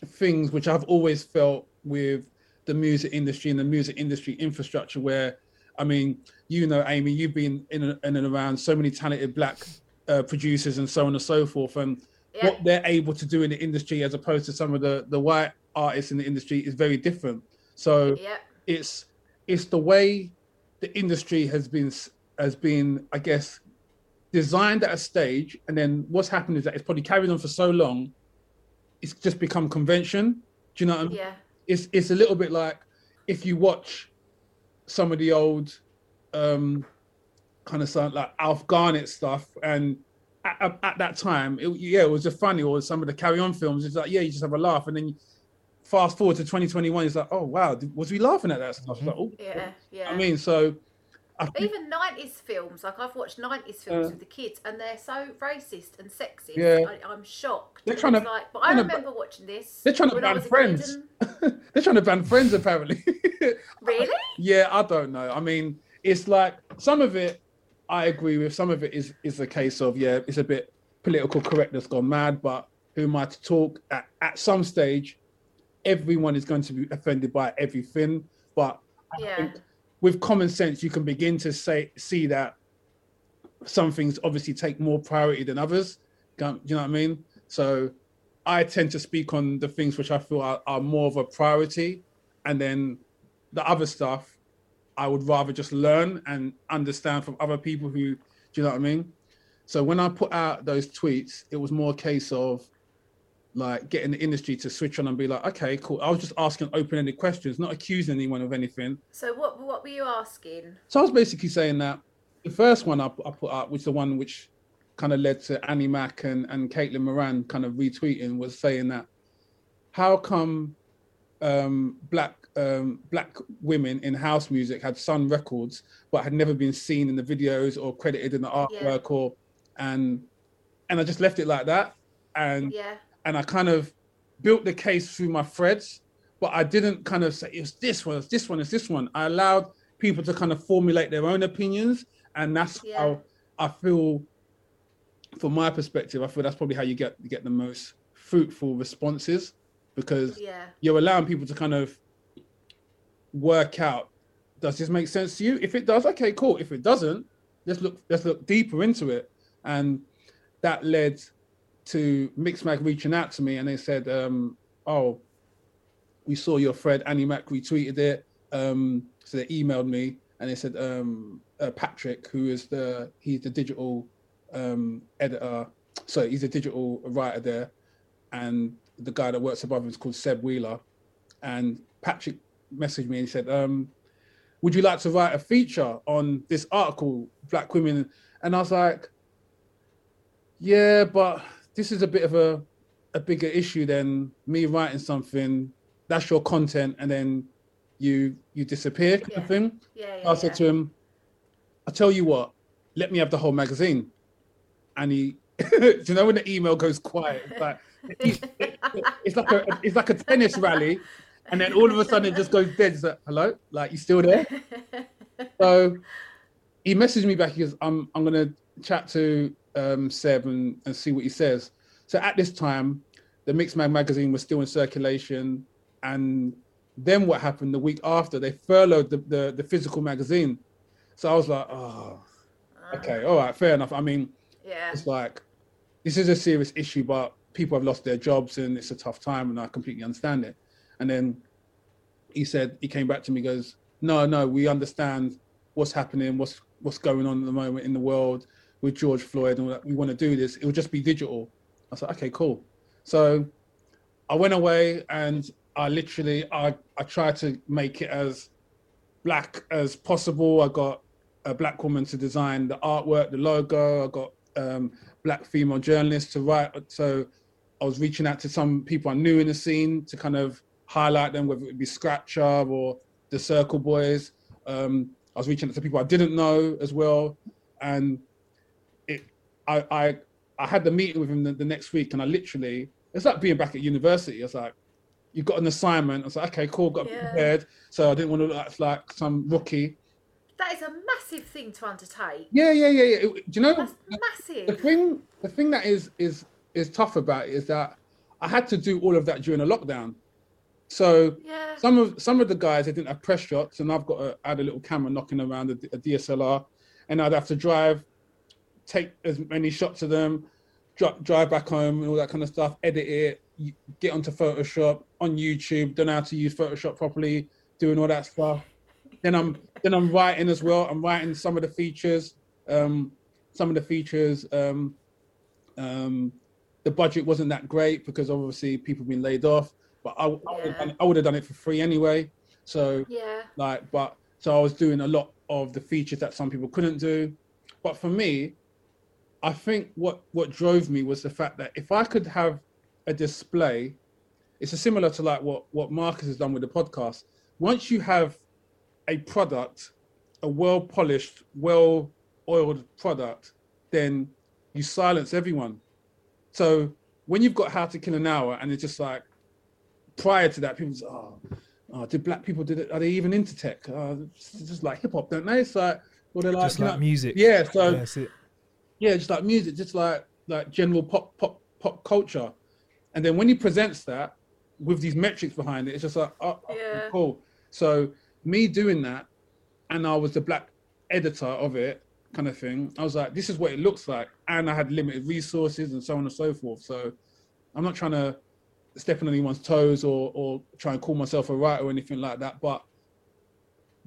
things which I've always felt with the music industry and the music industry infrastructure where, I mean, you know, Amy, you've been in and around so many talented black uh, producers and so on and so forth. And yeah. what they're able to do in the industry as opposed to some of the, the white artists in the industry is very different. So yeah. it's it's the way the industry has been, has been, I guess, designed at a stage, and then what's happened is that it's probably carried on for so long, it's just become convention. Do you know what I mean? Yeah. It's it's a little bit like if you watch some of the old um, kind of sound like Alf Garnett stuff, and at, at that time, it, yeah, it was just funny. Or some of the Carry On films, it's like yeah, you just have a laugh, and then. You, fast forward to twenty twenty-one, it's like, oh wow, was we laughing at that stuff? Like, oh, yeah, yeah. I mean, so I think, even nineties films, like I've watched nineties films uh, with the kids, and they're so racist and sexist. Yeah. I, I'm shocked. They're trying to, like, but I remember to, watching this. They're trying to ban Friends. And... they're trying to ban Friends, apparently. Really? Yeah, I don't know. I mean, it's like some of it I agree with. Some of it is is a case of yeah, it's a bit political correctness gone mad. But who am I to talk? At, at some stage. Everyone is going to be offended by everything, but I yeah. think with common sense, you can begin to say see that some things obviously take more priority than others. Do you know what I mean? So I tend to speak on the things which I feel are, are more of a priority, and then the other stuff I would rather just learn and understand from other people who, do you know what I mean? So when I put out those tweets, it was more a case of like getting the industry to switch on and be like, okay, cool. I was just asking open-ended questions, not accusing anyone of anything. So what what were you asking? So I was basically saying that the first one I, I put up, which is the one which kind of led to Annie Mac and, and Caitlin Moran kind of retweeting, was saying that how come um, black um, black women in house music had Sun Records but had never been seen in the videos or credited in the artwork, yeah. or and and I just left it like that, and yeah. and I kind of built the case through my threads, but I didn't kind of say it's this one, it's this one, it's this one. I allowed people to kind of formulate their own opinions, and that's yeah. how I feel. From my perspective, I feel that's probably how you get you get the most fruitful responses, because yeah. you're allowing people to kind of work out, does this make sense to you? If it does, okay, cool. If it doesn't, let's look let's look deeper into it. And that led to Mixmag reaching out to me, and they said, um, oh, we saw your thread, Annie Mac retweeted it. Um, so they emailed me, and they said, um, uh, Patrick, who is the, he's the digital um, editor, so he's a digital writer there, and the guy that works above him is called Seb Wheeler. And Patrick messaged me and he said, um, would you like to write a feature on this article, Black Women? And I was like, yeah, but this is a bit of a, a bigger issue than me writing something. That's your content, and then you you disappear kind yeah. of thing. Yeah, yeah, I said yeah. to him, I tell you what, let me have the whole magazine. And he, do you know when the email goes quiet? It's like, it's, it's like a it's like a tennis rally, and then all of a sudden it just goes dead. It's like, hello, like, you still there? So he messaged me back. He goes, I'm I'm gonna chat to um, Seb and, and see what he says. So at this time, the Mixmag magazine was still in circulation, and then what happened the week after? They furloughed the, the, the physical magazine. So I was like, oh, okay, all right, fair enough. I mean, yeah. it's like, this is a serious issue, but people have lost their jobs and it's a tough time, and I completely understand it. And then he said, he came back to me, goes, no, no, we understand what's happening, what's what's going on at the moment in the world with George Floyd and all that. We want to do this. It will just be digital. I said, okay, cool. So I went away and I literally, I, I tried to make it as black as possible. I got a black woman to design the artwork, the logo. I got um, black female journalists to write. So I was reaching out to some people I knew in the scene to kind of highlight them, whether it be Scratcher or the Circle Boys. Um, I was reaching out to people I didn't know as well. And it, I, I, I had the meeting with him the, the next week, and I literally, it's like being back at university. I was like, you got an assignment. I was like, okay, cool, got yeah. prepared. So I didn't want to look like, like some rookie. That is a massive thing to undertake. Yeah, yeah, yeah, yeah. Do you know? That's the, massive. The thing, the thing that is is is tough about it is that I had to do all of that during a lockdown. So yeah. some of some of the guys, they didn't have press shots, and I've got a, I had a little camera knocking around a, a D S L R, and I'd have to drive, take as many shots of them, dri- drive back home, and all that kind of stuff. Edit it. You get onto Photoshop, on YouTube, don't know how to use Photoshop properly, doing all that stuff. Then I'm then I'm writing as well. I'm writing some of the features, um, some of the features. Um, um, the budget wasn't that great because obviously people have been laid off, but I, yeah. I, would have done, I would have done it for free anyway. So yeah. like, but so I was doing a lot of the features that some people couldn't do. But for me, I think what, what drove me was the fact that if I could have a display, it's a similar to like what, what Marcus has done with the podcast. Once you have a product, a well-polished, well-oiled product, then you silence everyone. So when you've got How to Kill an Hour, and it's just like, prior to that, people say, oh, oh did black people, did it, are they even into tech? Oh, it's just like hip-hop, don't they? It's like, well, they're like, just like, like music. Yeah, so, yeah, that's it. Yeah, just like music, just like like general pop pop pop culture. And then when he presents that with these metrics behind it, it's just like, oh, yeah. cool. So me doing that, and I was the black editor of it kind of thing, I was like, this is what it looks like. And I had limited resources and so on and so forth. So I'm not trying to step on anyone's toes or, or try and call myself a writer or anything like that. But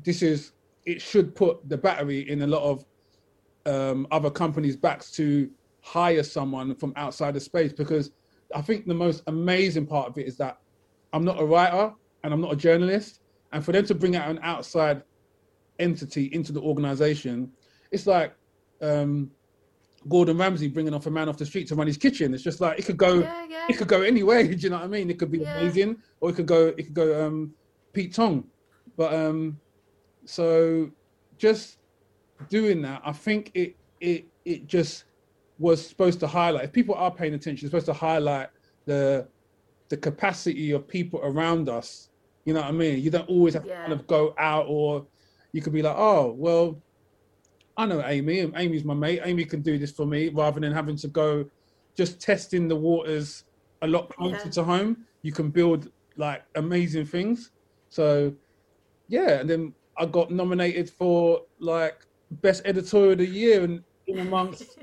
this is, it should put the battery in a lot of um, other companies' backs to hire someone from outside the space, because I think the most amazing part of it is that I'm not a writer and I'm not a journalist. And for them to bring out an outside entity into the organization It's like um, Gordon Ramsay bringing off a man off the street to run his kitchen. It's just like it could go, yeah, yeah. it could go any way. Do you know what I mean? It could be yeah. amazing, or it could go, it could go um, Pete Tong. But um, so just doing that, I think it it it just was supposed to highlight. If people are paying attention, it's supposed to highlight the the capacity of people around us. You know what I mean? You don't always have yeah. to kind of go out, or you could be like, oh, well, I know Amy, and Amy's my mate. Amy can do this for me, rather than having to go just testing the waters a lot closer yeah. to home. You can build like amazing things. So yeah, and then I got nominated for like best editorial of the year, and in amongst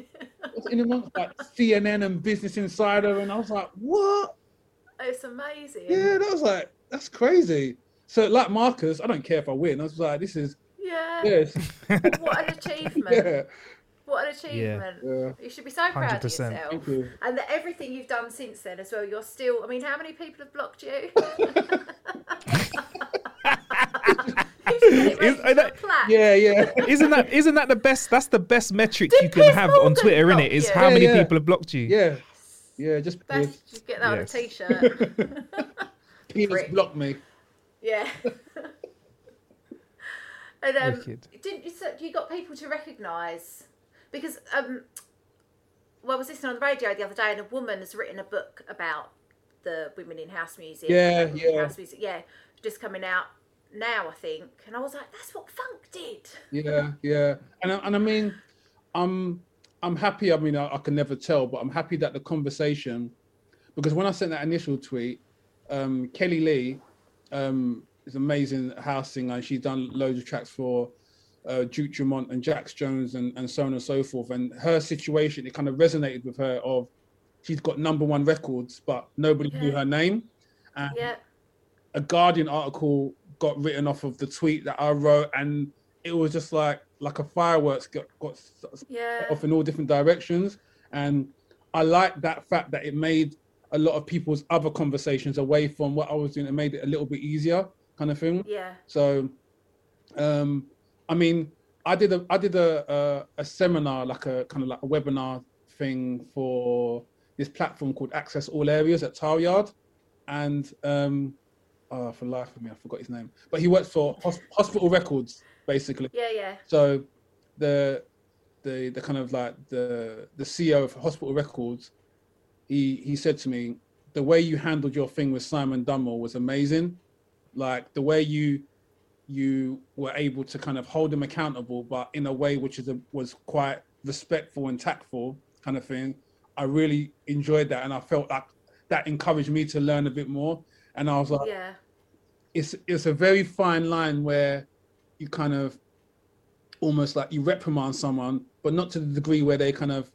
in amongst like C N N and Business Insider, and I was like, what? It's amazing. Yeah, that was like, that's crazy. So like Marcus, I don't care if I win. I was like, this is. Yeah. Yes. What an achievement. Yeah. What an achievement. Yeah. You should be so proud one hundred percent. Of yourself. Thank you. And that everything you've done since then as well, you're still, I mean, how many people have blocked you? you is, that, yeah, yeah. Isn't that isn't that the best, that's the best metric Did you can have on Twitter, isn't it? Is how yeah, many yeah. people have blocked you. Yeah. Yeah, just, best, just get that yes. on a t-shirt. Penis blocked me. Yeah. And um, didn't you, so you got people to recognise, because um, well, I was listening on the radio the other day, and a woman has written a book about the women in house music. Yeah, yeah. House music, yeah, just coming out now, I think. And I was like, that's what funk did. Yeah, yeah. And and I mean, I'm I'm happy. I mean, I, I can never tell, but I'm happy that the conversation, because when I sent that initial tweet, um, Kelly Lee. Um, It's an amazing house singer, and she's done loads of tracks for uh, Duke Dumont and Jax Jones and, and so on and so forth. And her situation, it kind of resonated with her of she's got number one records, but nobody yeah. knew her name. And yeah. a Guardian article got written off of the tweet that I wrote, and it was just like like a fireworks got, got yeah. off in all different directions. And I like that fact that it made a lot of people's other conversations away from what I was doing. It made it a little bit easier. Kind of thing. Yeah. So, um, I mean, I did a I did a, a a seminar, like a kind of like a webinar thing for this platform called Access All Areas at Tile Yard, and um, oh, for life of me, I forgot his name. But he works for hosp- Hospital Records, basically. Yeah, yeah. So, the the the kind of like the the C E O of Hospital Records, he he said to me, the way you handled your thing with Simon Dunmore was amazing. Like the way you you were able to kind of hold them accountable, but in a way which is a, was quite respectful and tactful kind of thing. I really enjoyed that, and I felt like that encouraged me to learn a bit more. And I was like, yeah. it's it's a very fine line where you kind of almost like you reprimand someone, but not to the degree where they kind of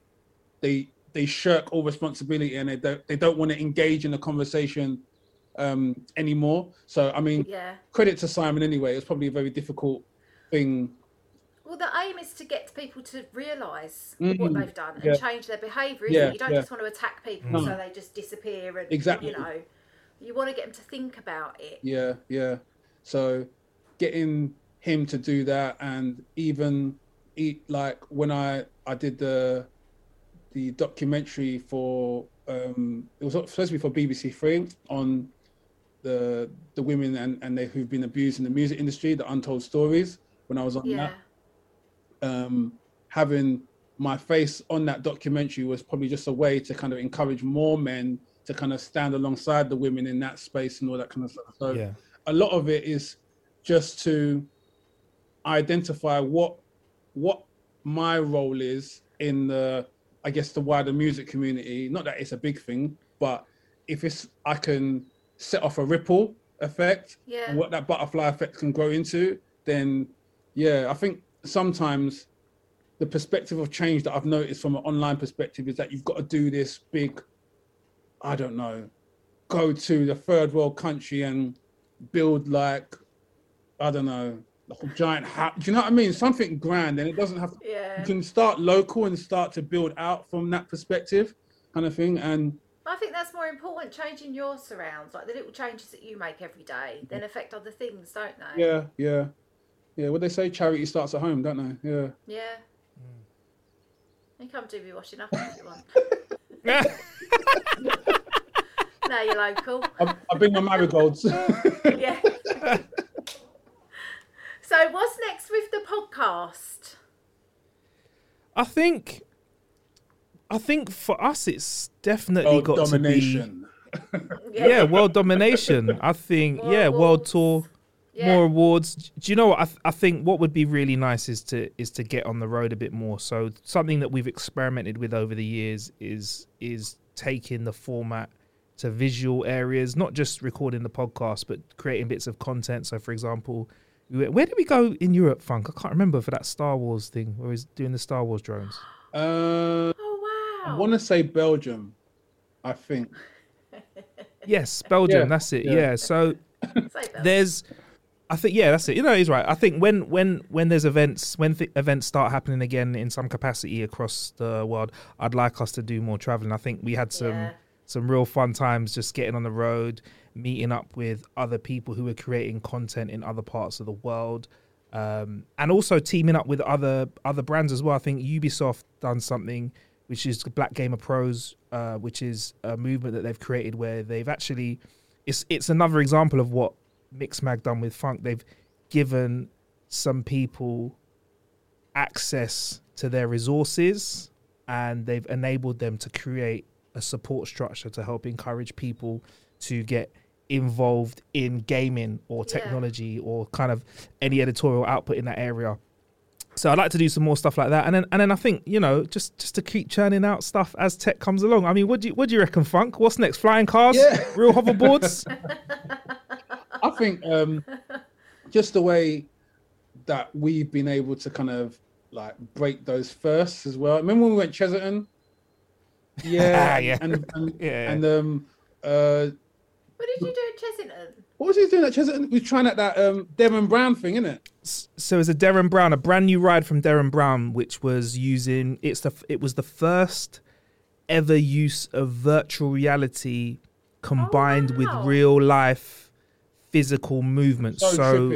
they they shirk all responsibility and they don't, they don't want to engage in a conversation um anymore. So I mean yeah. credit to Simon anyway. It was probably a very difficult thing. Well, the aim is to get people to realise mm. what they've done and yeah. change their behaviour, isn't yeah. it? You don't yeah. just want to attack people no. so they just disappear and exactly. you know, you want to get them to think about it. Yeah, yeah. So getting him to do that, and even eat like when I I did the the documentary for um it was supposed to be for B B C Three on the the women and, and they who've been abused in the music industry, the untold stories, when I was on yeah. that. Um, having my face on that documentary was probably just a way to kind of encourage more men to kind of stand alongside the women in that space and all that kind of stuff. So yeah. a lot of it is just to identify what what my role is in the, I guess, the wider music community. Not that it's a big thing, but if it's, I can set off a ripple effect yeah. and what that butterfly effect can grow into, then yeah, I think sometimes the perspective of change that I've noticed from an online perspective is that you've got to do this big, I don't know, go to the third world country and build like, I don't know, like a giant house. Do you know what I mean? Something grand, and it doesn't have to, yeah. you can start local and start to build out from that perspective kind of thing. And I think that's more important, changing your surrounds, like the little changes that you make every day, then affect other things, don't they? Yeah, yeah. Yeah, what they say, charity starts at home, don't they? Yeah. Yeah. You come do me washing up if you want. Now you're local. I, I bring my marigolds. Yeah. So what's next with the podcast? I think, I think for us, it's definitely world got domination. To be yeah. yeah, world domination. I think more yeah, awards. World tour, yeah. more awards. Do you know what? I, th- I think what would be really nice is to is to get on the road a bit more. So something that we've experimented with over the years is is taking the format to visual areas, not just recording the podcast, but creating bits of content. So for example, where did we go in Europe, Funk? I can't remember, for that Star Wars thing where he's doing the Star Wars drones. Uh, oh, wow. I want to say Belgium, I think. Yes, Belgium, yeah, that's it. Yeah, yeah. So there's, I think, yeah, that's it. You know, he's right. I think when when, when there's events, when th- events start happening again in some capacity across the world, I'd like us to do more traveling. I think we had some... Yeah. Some real fun times just getting on the road, meeting up with other people who are creating content in other parts of the world, um, and also teaming up with other other brands as well. I think Ubisoft done something, which is Black Gamer Pros, uh, which is a movement that they've created where they've actually, it's it's another example of what Mixmag done with Funk. They've given some people access to their resources and they've enabled them to create a support structure to help encourage people to get involved in gaming or technology yeah. or kind of any editorial output in that area. So I'd like to do some more stuff like that, and then and then I think, you know, just just to keep churning out stuff as tech comes along. I mean, what do you what do you reckon, Funk? What's next? Flying cars, yeah. real hoverboards. I think um, just the way that we've been able to kind of like break those firsts as well. Remember when we went Chessington? Yeah, yeah. And, and, yeah, and um, uh, what did you do at Chessington? What was he doing at Chessington? We were trying out that um, Derren Brown thing, innit? So it was a Derren Brown, a brand new ride from Derren Brown, which was using it's the it was the first ever use of virtual reality combined oh, wow. with real life physical movement. So, so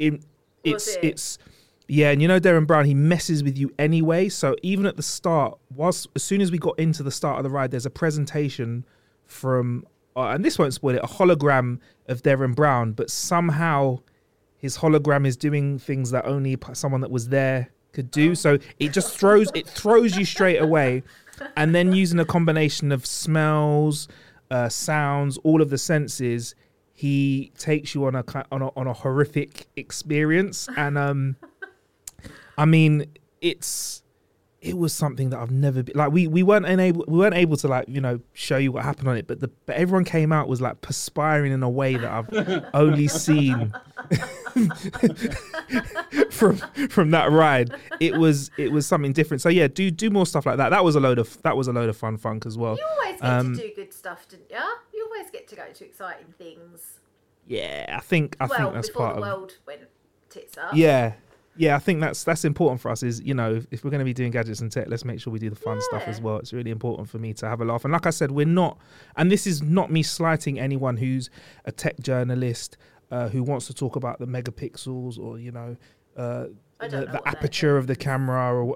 it, it's it? it's. Yeah, and you know Derren Brown, he messes with you anyway. So even at the start, whilst as soon as we got into the start of the ride, there's a presentation from, uh, and this won't spoil it, a hologram of Derren Brown, but somehow his hologram is doing things that only someone that was there could do. Oh. So it just throws it throws you straight away. And then using a combination of smells, uh, sounds, all of the senses, he takes you on a on a, on a horrific experience. And um. I mean, it's it was something that I've never been like. We, we weren't able we weren't able to like you know show you what happened on it, but the but everyone came out was like perspiring in a way that I've only seen from from that ride. It was it was something different. So yeah, do do more stuff like that. That was a load of that was a load of fun, Funk as well. You always get um, to do good stuff, didn't you? You always get to go to exciting things. Yeah, I think I well, think that's part of before the world went tits up. Yeah. Yeah, I think that's that's important for us is, you know, if, if we're going to be doing gadgets and tech, let's make sure we do the fun yeah. stuff as well. It's really important for me to have a laugh. And like I said, we're not, and this is not me slighting anyone who's a tech journalist uh, who wants to talk about the megapixels or, you know, uh, the, the aperture of the camera or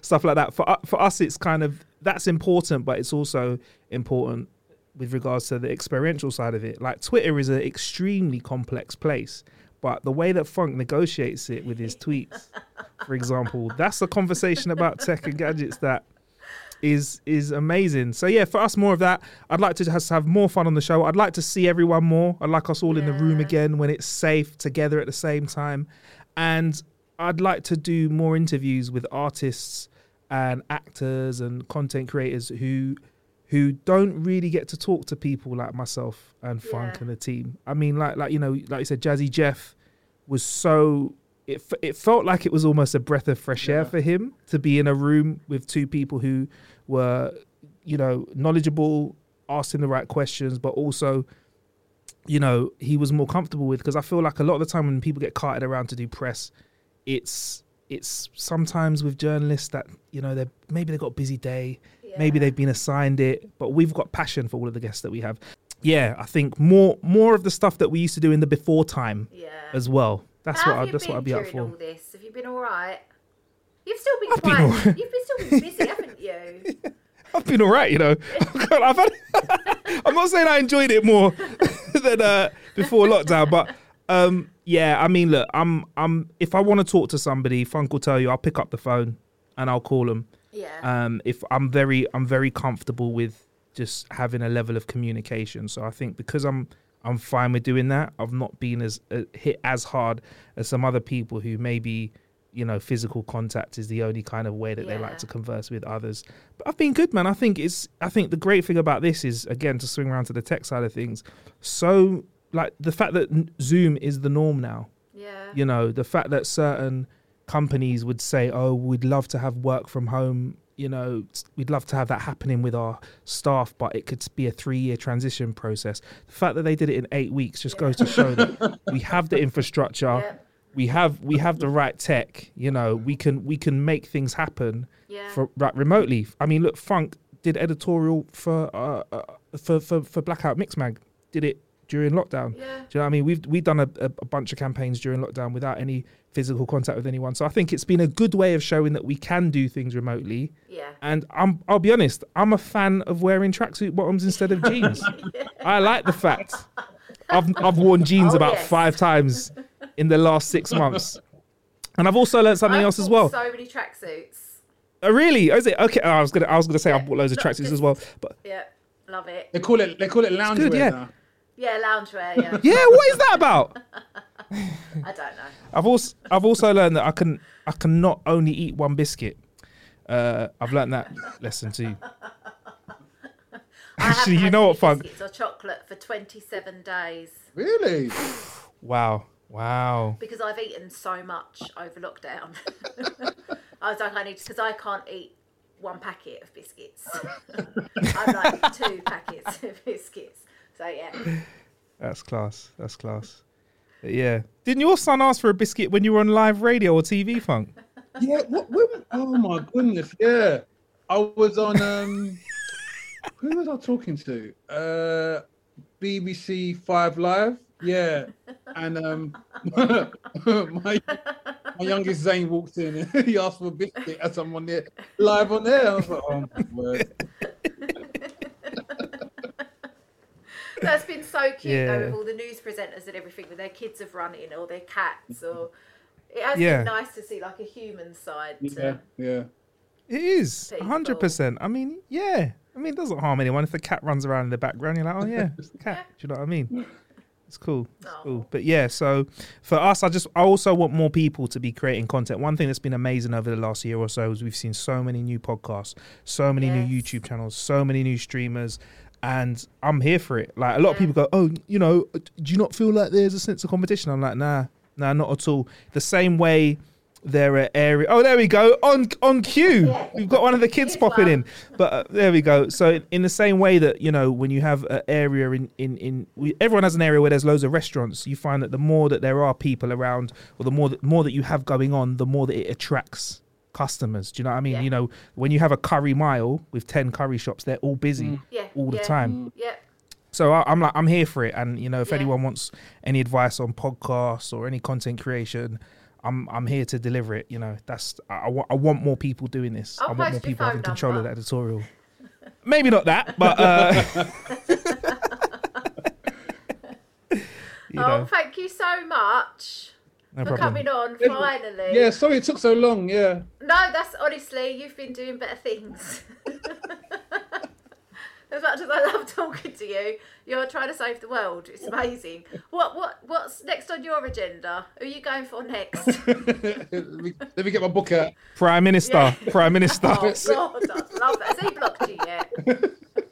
stuff like that. For, for us, it's kind of, that's important, but it's also important with regards to the experiential side of it. Like Twitter is an extremely complex place. But the way that Funk negotiates it with his tweets, for example, that's a conversation about tech and gadgets that is is amazing. So yeah, for us, more of that. I'd like to just have more fun on the show. I'd like to see everyone more. I'd like us all yeah. in the room again when it's safe, together at the same time. And I'd like to do more interviews with artists and actors and content creators who who don't really get to talk to people like myself and Funk yeah. and the team. I mean, like, like you know, like you said, Jazzy Jeff was so... It it felt like it was almost a breath of fresh yeah. air for him to be in a room with two people who were, you know, knowledgeable, asking the right questions, but also, you know, he was more comfortable with... Because I feel like a lot of the time when people get carted around to do press, it's it's sometimes with journalists that, you know, they maybe they've got a busy day... Maybe they've been assigned it, but we've got passion for all of the guests that we have. Yeah, I think more more of the stuff that we used to do in the before time yeah. as well. That's How what I, that's what I'd be up for. All this? Have you been all right? You've still been I've quiet. Been You've been still been busy, haven't you? Yeah. I've been all right, you know. God, I've had, I'm not saying I enjoyed it more than uh, before lockdown, but um, yeah, I mean, look, I'm, I'm. If I want to talk to somebody, Funk will tell you, I'll pick up the phone and I'll call them. Yeah. Um, if I'm very, I'm very comfortable with just having a level of communication. So I think because I'm, I'm fine with doing that. I've not been as uh, hit as hard as some other people who maybe, you know, physical contact is the only kind of way that yeah. they like to converse with others. But I've been good, man. I think it's, I think the great thing about this is, again, to swing around to the tech side of things. So like the fact that Zoom is the norm now, yeah. you know, the fact that certain companies would say, oh, we'd love to have work from home. You know, we'd love to have that happening with our staff, but it could be a three-year transition process. The fact that they did it in eight weeks just yeah. goes to show that we have the infrastructure. Yeah. We have we have the right tech, you know. We can we can make things happen yeah. for, right, remotely. I mean, look, Funk did editorial for uh, uh, for, for for Blackout Mixmag. Did it during lockdown. Yeah. Do you know what I mean? We've we've done a, a bunch of campaigns during lockdown without any physical contact with anyone. So I think it's been a good way of showing that we can do things remotely. Yeah. And I'm I'll be honest, I'm a fan of wearing tracksuit bottoms instead of jeans. yeah. I like the fact I've I've worn jeans oh, about yes. five times. In the last six months, and I've also learned something I've else as well. So many tracksuits. Oh, really? Is it okay? Oh, I was gonna, I was gonna say yeah. I bought loads of tracksuits as well. But yeah, love it. They call it, they call it loungewear. Good, yeah. Now. Yeah, loungewear. Yeah. yeah, what is that about? I don't know. I've also, I've also learned that I can, I can not only eat one biscuit. Uh, I've learned that lesson too. Actually, you know what, Funk? Biscuits or chocolate for twenty-seven days. Really? Wow. Wow. Because I've eaten so much over lockdown. I was like, I need to, because I can't eat one packet of biscuits. I'm like two packets of biscuits. So, yeah. That's class. That's class. But yeah. Didn't your son ask for a biscuit when you were on live radio or T V, Funk? Yeah. What, what, oh, my goodness. Yeah. I was on, um, who was I talking to? Uh, B B C Five Live. Yeah, and um, my, my youngest Zane walked in and he asked for a biscuit as I'm on there, live on there. I was like, oh my word. That's been so cute yeah. though, with all the news presenters and everything, with their kids have run in or their cats, or it has yeah. been nice to see like a human side. To yeah, yeah. It is, people. one hundred percent. I mean, yeah. I mean, it doesn't harm anyone. If the cat runs around in the background, you're like, oh yeah, it's a cat. Do you know what I mean? It's cool. It's cool. But yeah, so for us, I just I also want more people to be creating content. One thing that's been amazing over the last year or so is we've seen so many new podcasts, so many yes. new YouTube channels, so many new streamers, and I'm here for it. Like a lot yeah. of people go, oh, you know, do you not feel like there's a sense of competition? I'm like, nah, nah, not at all. The same way there are areas. Oh, there we go. On on cue. Yeah. We've got one of the kids popping in. But uh, there we go. So in the same way that, you know, when you have an area in, in, in we, everyone has an area where there's loads of restaurants, you find that the more that there are people around, or the more that, more that you have going on, the more that it attracts customers. Do you know what I mean? Yeah. You know, when you have a curry mile with ten curry shops, they're all busy mm. yeah. all the yeah. time. Mm. Yeah. So I, I'm like, I'm here for it. And, you know, if yeah. anyone wants any advice on podcasts or any content creation, I'm I'm here to deliver it, you know. That's I, I, want, I want more people doing this. I'll I want more people having control number. Of that editorial. Maybe not that, but uh you know. Oh, thank you so much no for problem. Coming on yeah, finally. Yeah, sorry it took so long, yeah. No, that's honestly, you've been doing better things. As much as I love talking to you, you're trying to save the world. It's amazing. What what what's next on your agenda? Who are you going for next? let, me, let me get my book out. Prime Minister. Yeah. Prime Minister. Oh, God, I love that. Has he blocked you yet? Do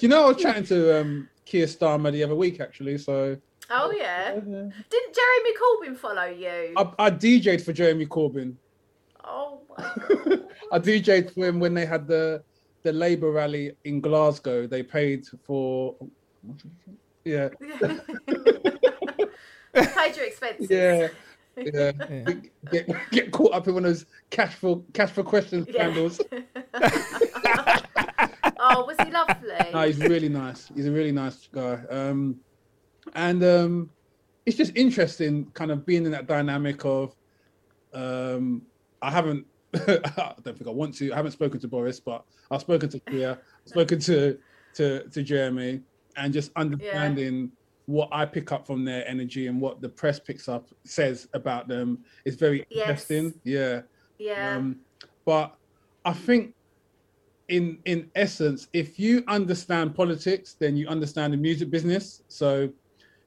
you know I was chatting to um, Keir Starmer the other week, actually? So. Oh, yeah. yeah. Didn't Jeremy Corbyn follow you? I, I DJed for Jeremy Corbyn. Oh, my God. I DJed for him when they had the... the Labour rally in Glasgow. They paid for, yeah. paid your expenses. Yeah, yeah. yeah. Get, get caught up in one of those cash for cash for questions yeah. scandals. Oh, was he lovely? No, he's really nice. He's a really nice guy. Um, and um, it's just interesting, kind of being in that dynamic of, um, I haven't I don't think I want to. I haven't spoken to Boris, but I've spoken to Keir, spoken to, to to Jeremy, and just understanding yeah. what I pick up from their energy and what the press picks up, says about them is very yes. interesting. Yeah. Yeah. Um, but I think in in essence, if you understand politics, then you understand the music business. So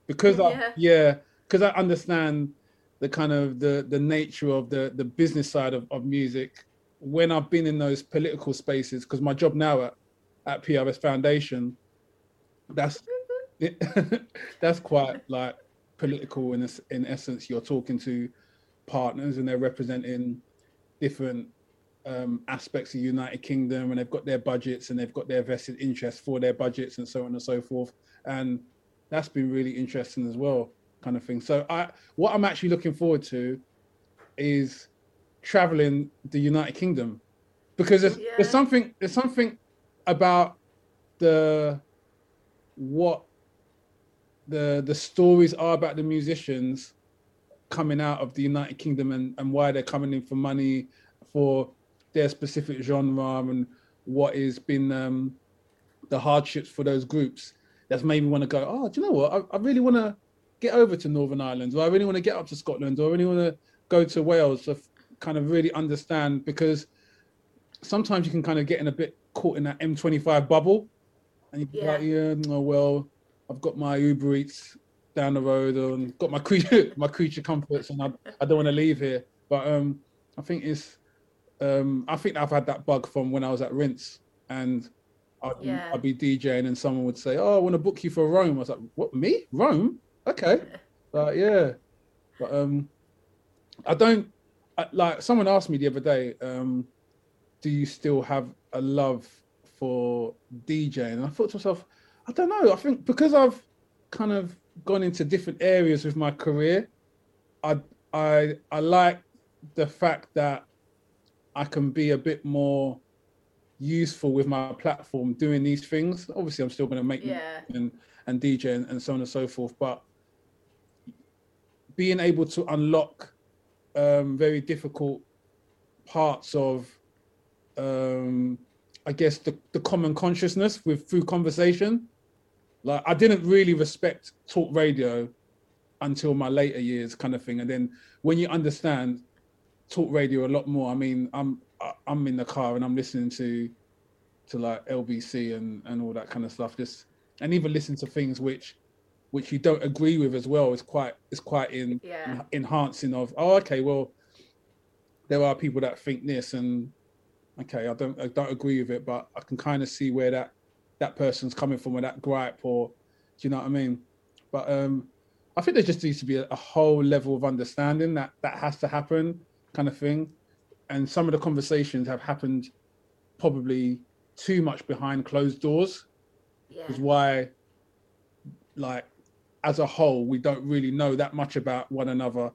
because yeah. I yeah, because I understand the kind of the the nature of the the business side of, of music, when I've been in those political spaces, because my job now at, at P R S Foundation, that's that's quite like political in in essence. You're talking to partners and they're representing different um, aspects of United Kingdom, and they've got their budgets and they've got their vested interests for their budgets and so on and so forth. And that's been really interesting as well. Kind of thing. So I, what I'm actually looking forward to is traveling the United Kingdom, because there's, yeah. there's something there's something about the what the the stories are about the musicians coming out of the United Kingdom, and, and why they're coming in for money for their specific genre, and what has been um, the hardships for those groups. That's made me want to go, oh, do you know what? I, I really want to get over to Northern Ireland, or I really want to get up to Scotland, or I really want to go to Wales to f- kind of really understand, because sometimes you can kind of get in a bit caught in that M twenty-five bubble, and you're yeah. like, yeah, oh, well, I've got my Uber Eats down the road and got my creature, my creature comforts, and I, I don't want to leave here. But um, I think it's, um, I think I've had that bug from when I was at Rinse, and I'd be, yeah. I'd be DJing and someone would say, oh, I want to book you for Rome. I was like, what, me? Rome? Okay, but yeah, but um, I don't I, like. Someone asked me the other day, um, do you still have a love for DJing? And I thought to myself, I don't know. I think because I've kind of gone into different areas with my career, I I I like the fact that I can be a bit more useful with my platform doing these things. Obviously, I'm still going to make yeah. and and D J and, and so on and so forth, but being able to unlock um, very difficult parts of, um, I guess, the, the common consciousness with through conversation. Like, I didn't really respect talk radio until my later years, kind of thing. And then when you understand talk radio a lot more, I mean, I'm I'm in the car and I'm listening to to like L B C and, and all that kind of stuff. Just and even listen to things which. which you don't agree with as well, is quite is quite in, yeah. enhancing of, oh, okay, well, there are people that think this, and okay, I don't I don't agree with it, but I can kind of see where that, that person's coming from, or that gripe, or do you know what I mean? But um, I think there just needs to be a, a whole level of understanding that that has to happen, kind of thing. And some of the conversations have happened probably too much behind closed doors, yeah. is why, like, as a whole, we don't really know that much about one another,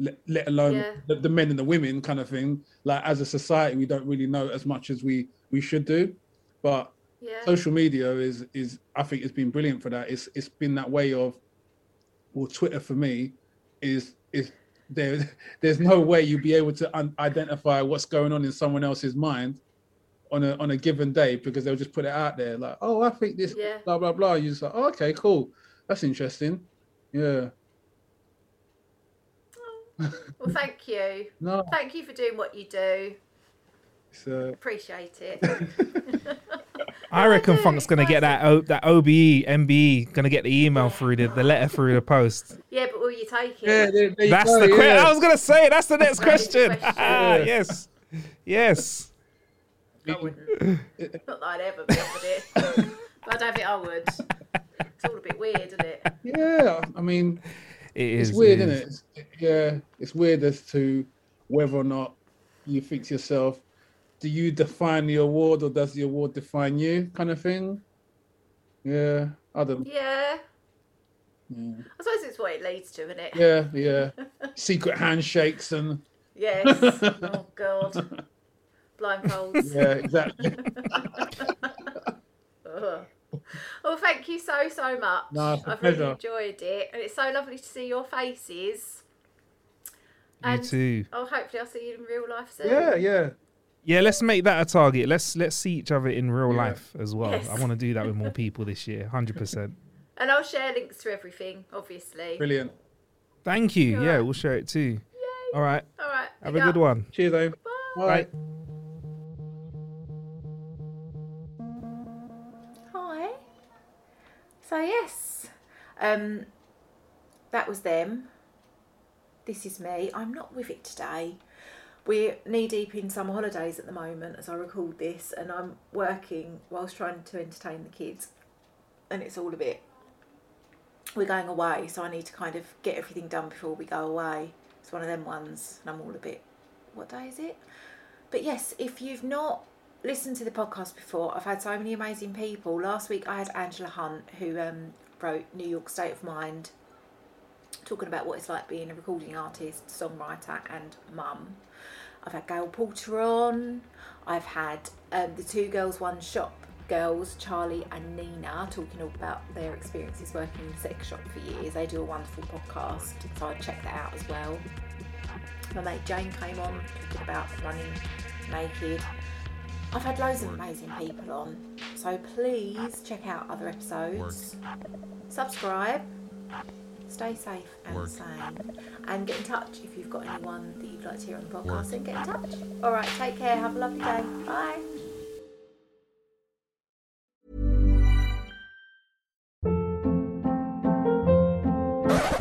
let, let alone yeah. the, the men and the women, kind of thing. Like, as a society, we don't really know as much as we, we should do. But yeah. social media is, is I think it's been brilliant for that. It's It's been that way of, well, Twitter for me is, is there, there's no way you'd be able to un- identify what's going on in someone else's mind on a on a given day, because they'll just put it out there. Like, oh, I think this, yeah. blah, blah, blah. You're just like, oh, okay, cool. That's interesting. Yeah. Well, thank you. No. Thank you for doing what you do. So. Appreciate it. I reckon Funk's going to get that o- that O B E, M B E, going to get the email through, the, the letter through the post. Yeah, but will you take it? Yeah, there, there that's you go, the question. Yeah. I was going to say, that's the next question. question. Ah, yes. Yes. Not that I'd ever be offered it. I don't think I would. It's all a bit weird, isn't it? Yeah, I mean, it is, it's weird, it is. isn't it? It's, yeah, it's weird as to whether or not you think to yourself, do you define the award, or does the award define you, kind of thing? Yeah, I don't. Yeah. yeah. I suppose it's what it leads to, isn't it? Yeah, yeah. Secret handshakes and. Yes. Oh God. Blindfolds. Yeah, exactly. Well, thank you so, so much. No, I've pleasure. really enjoyed it. And it's so lovely to see your faces. And you too. Oh, hopefully I'll see you in real life soon. Yeah, yeah. Yeah, let's make that a target. Let's let's see each other in real yeah. life as well. Yes. I want to do that with more people this year, one hundred percent. And I'll share links to everything, obviously. Brilliant. Thank you. All yeah, right. We'll share it too. Yay. All right. All right. Have Pick a up. Good one. Cheers, though. Bye. Bye. Hi. So, yes, um, that was them. This is me. I'm not with it today. We're knee-deep in summer holidays at the moment as I record this, and I'm working whilst trying to entertain the kids, and it's all a bit... We're going away, so I need to kind of get everything done before we go away. It's one of them ones, and I'm all a bit... What day is it? But yes, if you've not listened to the podcast before, I've had so many amazing people. Last week I had Angela Hunt, who um, wrote New York State of Mind, talking about what it's like being a recording artist, songwriter and mum. I've had Gail Porter on. I've had um, the Two Girls One Shop girls, Charlie and Nina, talking all about their experiences working in the sex shop for years. They do a wonderful podcast, so I'd check that out as well. My mate Jane came on, talking about running naked. I've had loads of amazing people on, so please check out other episodes. Subscribe. Stay safe and Work. sane. And get in touch if you've got anyone that you'd like to hear on the podcast. And get in touch. All right, take care. Have a lovely day. Bye.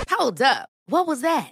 Hold up. What was that?